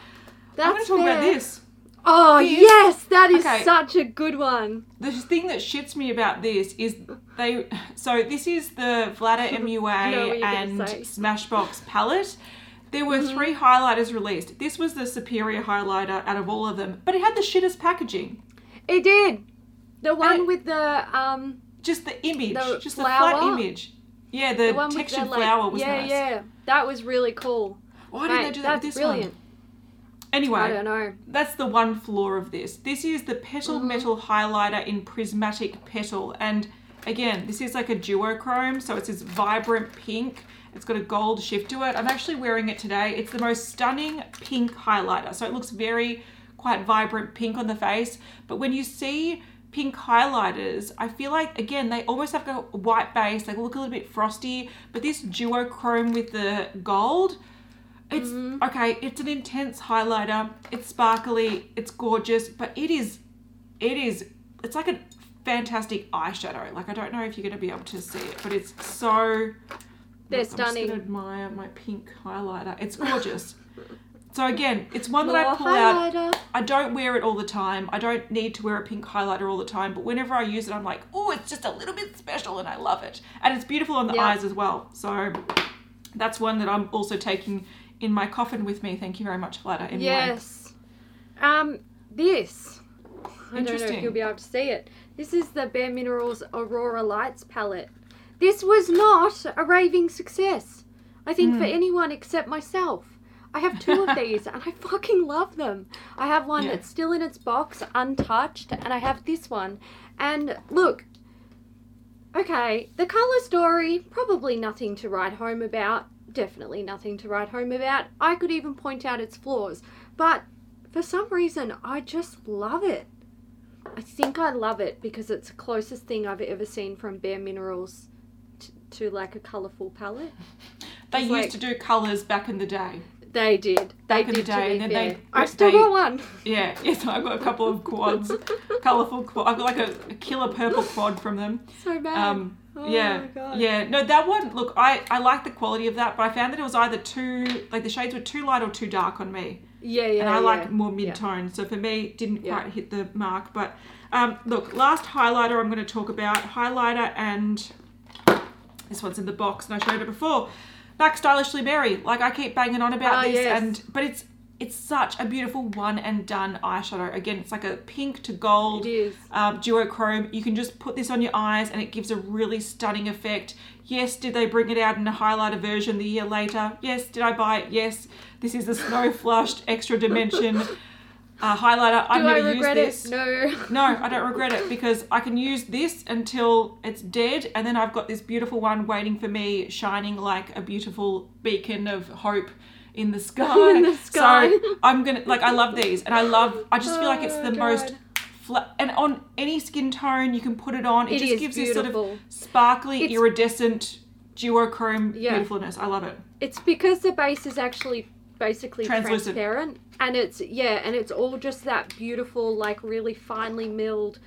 That's I'm going to talk fair. about this. Oh, this. yes, that is okay. such a good one. The thing that shits me about this is they, so this is the Vlada M U A and Smashbox palette. There were mm-hmm. three highlighters released. This was the superior highlighter out of all of them, but it had the shittest packaging. It did. The one it, with the... um. Just the image, the just flower. the flat image. Yeah, the, the textured the, like, flower was yeah, nice. Yeah, yeah, that was really cool. Why Mate, did they do that with this brilliant. one? Anyway, I don't know. That's the one flaw of this. This is the Petal mm-hmm. Metal Highlighter in Prismatic Petal. And again, this is like a duochrome, so it's this vibrant pink. It's got a gold shift to it. I'm actually wearing it today. It's the most stunning pink highlighter. So it looks very, quite vibrant pink on the face. But when you see... pink highlighters, I feel like, again, they almost have a white base, they look a little bit frosty, but this duochrome with the gold, it's mm-hmm. okay, it's an intense highlighter, it's sparkly, it's gorgeous, but it is, it is, it's like a fantastic eyeshadow. Like, I don't know if you're going to be able to see it, but it's so, they're look, stunning. I'm just going to admire my pink highlighter. It's gorgeous. So again, it's one that I pull highlighter. out. I don't wear it all the time. I don't need to wear a pink highlighter all the time. But whenever I use it, I'm like, oh, it's just a little bit special and I love it. And it's beautiful on the yeah. eyes as well. So that's one that I'm also taking in my coffin with me. Thank you very much, Vlada. Anyway. Yes. Um, this. I don't know if you'll be able to see it. This is the Bare Minerals Aurora Lights palette. This was not a raving success, I think, mm. for anyone except myself. I have two of these and I fucking love them. I have one yeah. that's still in its box, untouched, and I have this one. And look, okay, the colour story, probably nothing to write home about. Definitely nothing to write home about. I could even point out its flaws. But for some reason, I just love it. I think I love it because it's the closest thing I've ever seen from Bare Minerals t- to like a colourful palette. They used like, to do colours back in the day. They did. They back did. In the day, and then they, I still they, got one. Yeah, yes, I've got a couple of quads, colourful quad. I've got like a, a killer purple quad from them. So bad. Um, oh yeah, my God. yeah. No, that one. Look, I I like the quality of that, but I found that it was either too like the shades were too light or too dark on me. Yeah, yeah. And I yeah. like more mid tone, yeah. so for me, it didn't yeah. quite hit the mark. But um, look, last highlighter I'm going to talk about highlighter, and this one's in the box, and I showed it before. M A C Stylishly Berry, like I keep banging on about oh, this, yes. and but it's it's such a beautiful one and done eyeshadow. Again, it's like a pink to gold um, duochrome. You can just put this on your eyes, and it gives a really stunning effect. Yes, did they bring it out in a highlighter version the year later? Yes, did I buy it? Yes, this is the Snow Flushed Extra Dimension uh, highlighter. I've Do never I regret used it? this. No, no, I don't regret it because I can use this until it's dead, and then I've got this beautiful one waiting for me, shining like a beautiful beacon of hope in the sky. In the sky. So I'm gonna like I love these, and I love. I just feel like it's the God. most. Flat, and on any skin tone, you can put it on. It, it just gives beautiful. this sort of sparkly, it's, iridescent, duochrome yeah. beautifulness. I love it. It's because the base is actually basically transparent, and it's yeah, and it's all just that beautiful, like really finely milled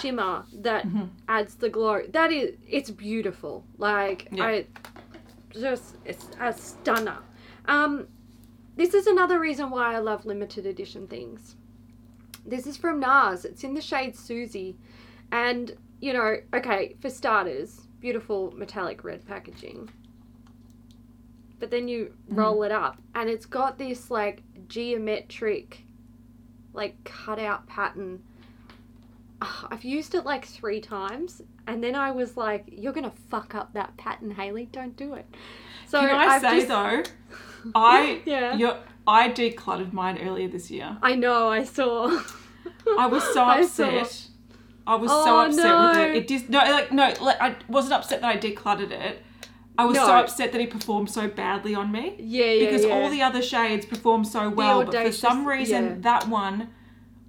shimmer that mm-hmm. adds the glow. That is, it's beautiful. Like yeah. I just, it's a stunner. Um, this is another reason why I love limited edition things. This is from NARS. It's in the shade Susie. And, you know, okay, for starters, beautiful metallic red packaging. But then you roll mm. it up and it's got this, like, geometric, like, cutout pattern. Ugh, I've used it, like, three times. And then I was like, you're going to fuck up that pattern, Hayley. Don't do it. So Can I I've say, just... though, I... yeah. You're... I decluttered mine earlier this year. I know, I saw. I was so upset. I, I was oh, so upset no. with it. It just no, like no, like, I wasn't upset that I decluttered it. I was no. so upset that he performed so badly on me. Yeah, yeah, because yeah. all the other shades performed so well, but for some reason yeah. that one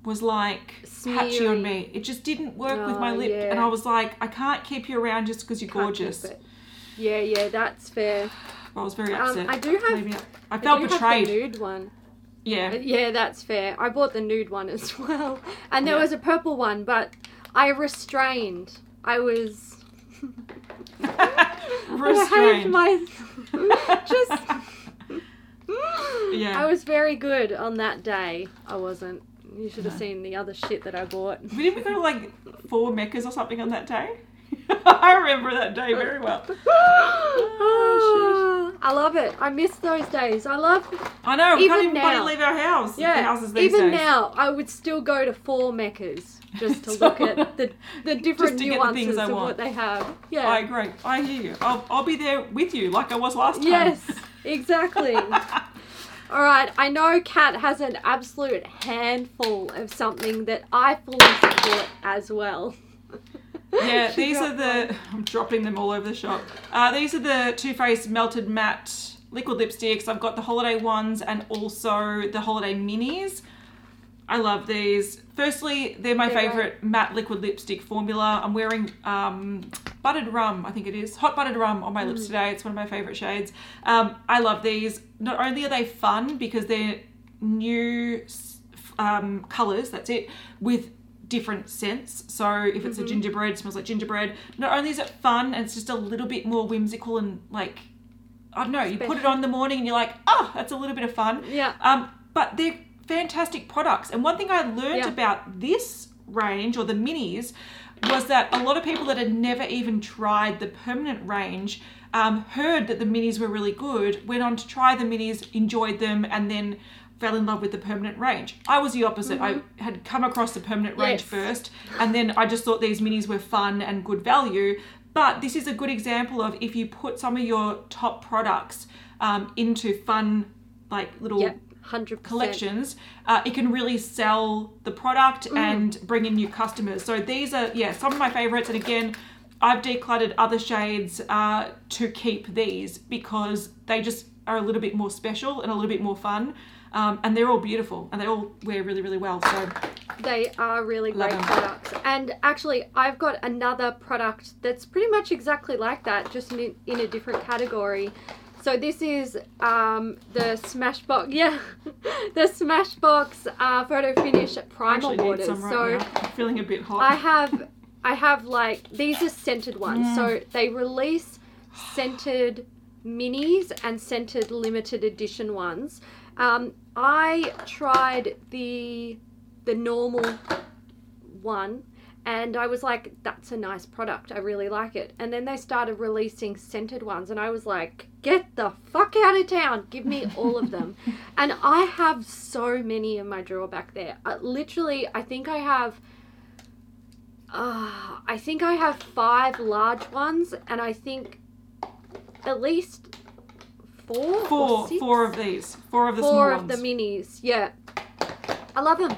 was like Smeary. patchy on me. It just didn't work no, with my lip, yeah. and I was like, I can't keep you around just because you're can't gorgeous. Yeah, yeah, that's fair. I was very upset. Um, I do have. Maybe I felt I do betrayed. Have the nude one. Yeah. Yeah, that's fair. I bought the nude one as well, and there yeah. was a purple one, but I restrained. I was restrained. I my just. yeah. I was very good on that day. I wasn't. You should have no. seen the other shit that I bought. But didn't we go to like four Meccas or something on that day? I remember that day very well. oh, shit. I love it. I miss those days. I love... I know. We even can't even now, leave our house. Yeah. The houses these even days. now, I would still go to four Meccas just to look at the, the different nuances the of want. what they have. Yeah. I agree. I hear you. I'll, I'll be there with you like I was last time. Yes, exactly. All right. I know Kat has an absolute handful of something that I fully support as well. Yeah, she these are the... One. I'm dropping them all over the shop. Uh, these are the Too Faced Melted Matte Liquid Lipsticks. I've got the Holiday ones and also the Holiday Minis. I love these. Firstly, they're my they're favourite right. matte liquid lipstick formula. I'm wearing um, Buttered Rum, I think it is. Hot Buttered Rum on my mm. lips today. It's one of my favourite shades. Um, I love these. Not only are they fun because they're new um, colours, that's it, with... different scents. So if it's mm-hmm. a gingerbread, it smells like gingerbread. Not only is it fun, and it's just a little bit more whimsical and like, I don't know, you put it on in the morning and you're like, oh, that's a little bit of fun. Yeah. Um, but they're fantastic products. And one thing I learned yeah. about this range or the minis was that a lot of people that had never even tried the permanent range um, heard that the minis were really good, went on to try the minis, enjoyed them, and then fell in love with the permanent range. I was the opposite. Mm-hmm. I had come across the permanent range yes. first, and then I just thought these minis were fun and good value. But this is a good example of if you put some of your top products um, into fun, like little yep. one hundred percent collections, uh, it can really sell the product mm. and bring in new customers. So these are, yeah, some of my favorites. And again, I've decluttered other shades uh, to keep these because they just are a little bit more special and a little bit more fun. Um, and they're all beautiful and they all wear really, really well. So they are really great them. products. And actually, I've got another product that's pretty much exactly like that, just in, in a different category. So this is um, the Smashbox, yeah, the Smashbox uh, Photo Finish Primal Waters. Right so now. I'm feeling a bit hot. I have, I have like, these are scented ones. Mm. So they release scented minis and scented limited edition ones. Um, I tried the the normal one and I was like, that's a nice product. I really like it. And then they started releasing scented ones and I was like, get the fuck out of town. Give me all of them. And I have so many in my drawer back there. I, literally, I think I have, uh, I think I have five large ones and I think at least... Four, four, four of these, four of the four small of ones. the minis. Yeah, I love them.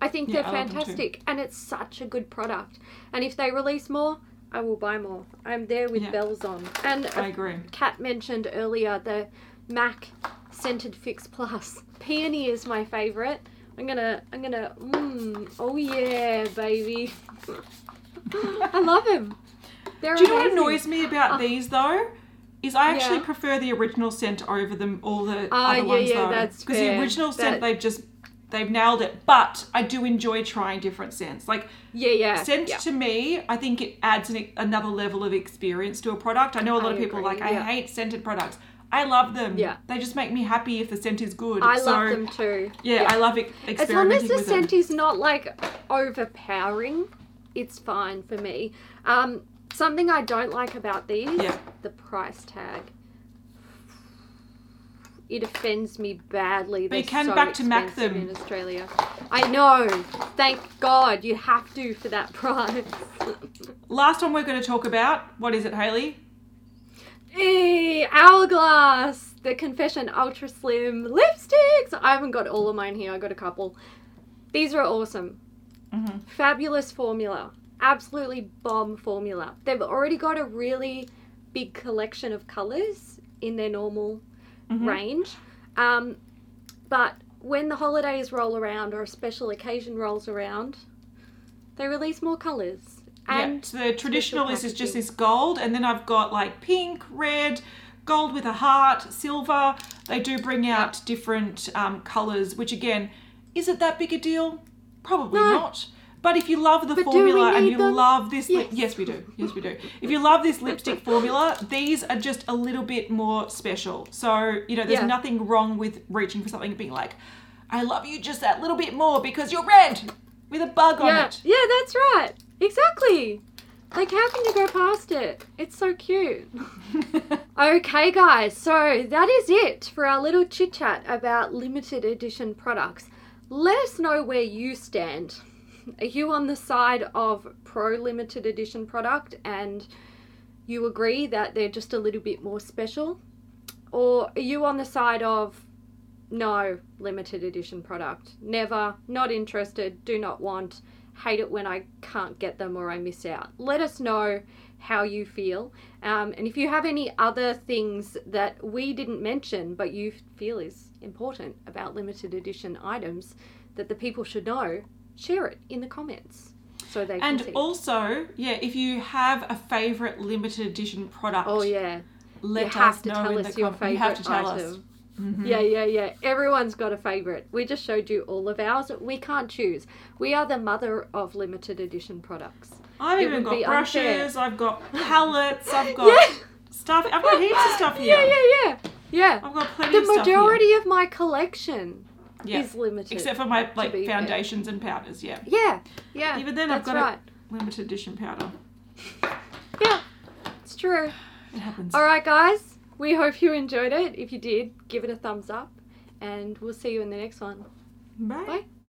I think yeah, they're I fantastic, and it's such a good product. And if they release more, I will buy more. I'm there with yeah. bells on. And I agree. Kat mentioned earlier the M A C Scented Fix Plus. Peony is my favorite. I'm gonna, I'm gonna, mmm, oh yeah, baby. I love them. They're Do you amazing. know what annoys me about uh, these though? Is I actually yeah. prefer the original scent over them all the uh, other yeah, ones yeah, though. That's fair. Because the original scent that... they've just they've nailed it. But I do enjoy trying different scents. Like yeah, yeah, scent yeah. to me, I think it adds an, another level of experience to a product. I know a lot I of people agree, are like yeah. I hate scented products. I love them. Yeah. They just make me happy if the scent is good. I so, love them too. Yeah, yeah. I love it. As long as the scent them. is not like overpowering, it's fine for me. Um, Something I don't like about these, yeah. the price tag. It offends me badly. They can so back to Mac them in Australia. I know. Thank God you have to for that price. Last one we're going to talk about. What is it, Hayley? Hey, Hourglass, the Confession Ultra Slim Lipsticks. I haven't got all of mine here. I got a couple. These are awesome. Mm-hmm. Fabulous formula. Absolutely bomb formula. They've already got a really big collection of colours in their normal mm-hmm. range. Um, but when the holidays roll around or a special occasion rolls around, they release more colours. And yeah, so the traditional list is just this gold, and then I've got like pink, red, gold with a heart, silver. They do bring out different um, colours, which again, is it that big a deal? Probably no. not. But if you love the but formula and you them? love this... Yes. Li- yes, we do. Yes, we do. If you love this lipstick formula, these are just a little bit more special. So, you know, there's yeah. nothing wrong with reaching for something and being like, I love you just that little bit more because you're red with a bug yeah. on it. Yeah, that's right. Exactly. Like, how can you go past it? It's so cute. Okay, guys. So that is it for our little chit-chat about limited edition products. Let us know where you stand. Are you on the side of pro limited edition product and you agree that they're just a little bit more special? Or are you on the side of no limited edition product? Never, not interested, do not want, hate it when I can't get them or I miss out. Let us know how you feel. Um, and if you have any other things that we didn't mention but you feel is important about limited edition items that the people should know, share it in the comments so they can see. And also, yeah, if you have a favourite limited edition product, oh yeah, let us know in the comments. You have to tell us your favourite item. You have to tell us. Mm-hmm. Yeah, yeah, yeah. Everyone's got a favourite. We just showed you all of ours. We can't choose. We are the mother of limited edition products. I've even got brushes. I've got palettes. I've got yeah. stuff. I've got heaps of stuff here. Yeah, yeah, yeah. Yeah. I've got plenty of stuff here. The majority of my collection. Yeah. Is limited. Except for my like foundations fair. and powders, yeah. Yeah, yeah. Even then, I've got right. a limited edition powder. Yeah, it's true. It happens. All right, guys. We hope you enjoyed it. If you did, give it a thumbs up, and we'll see you in the next one. Bye. Bye.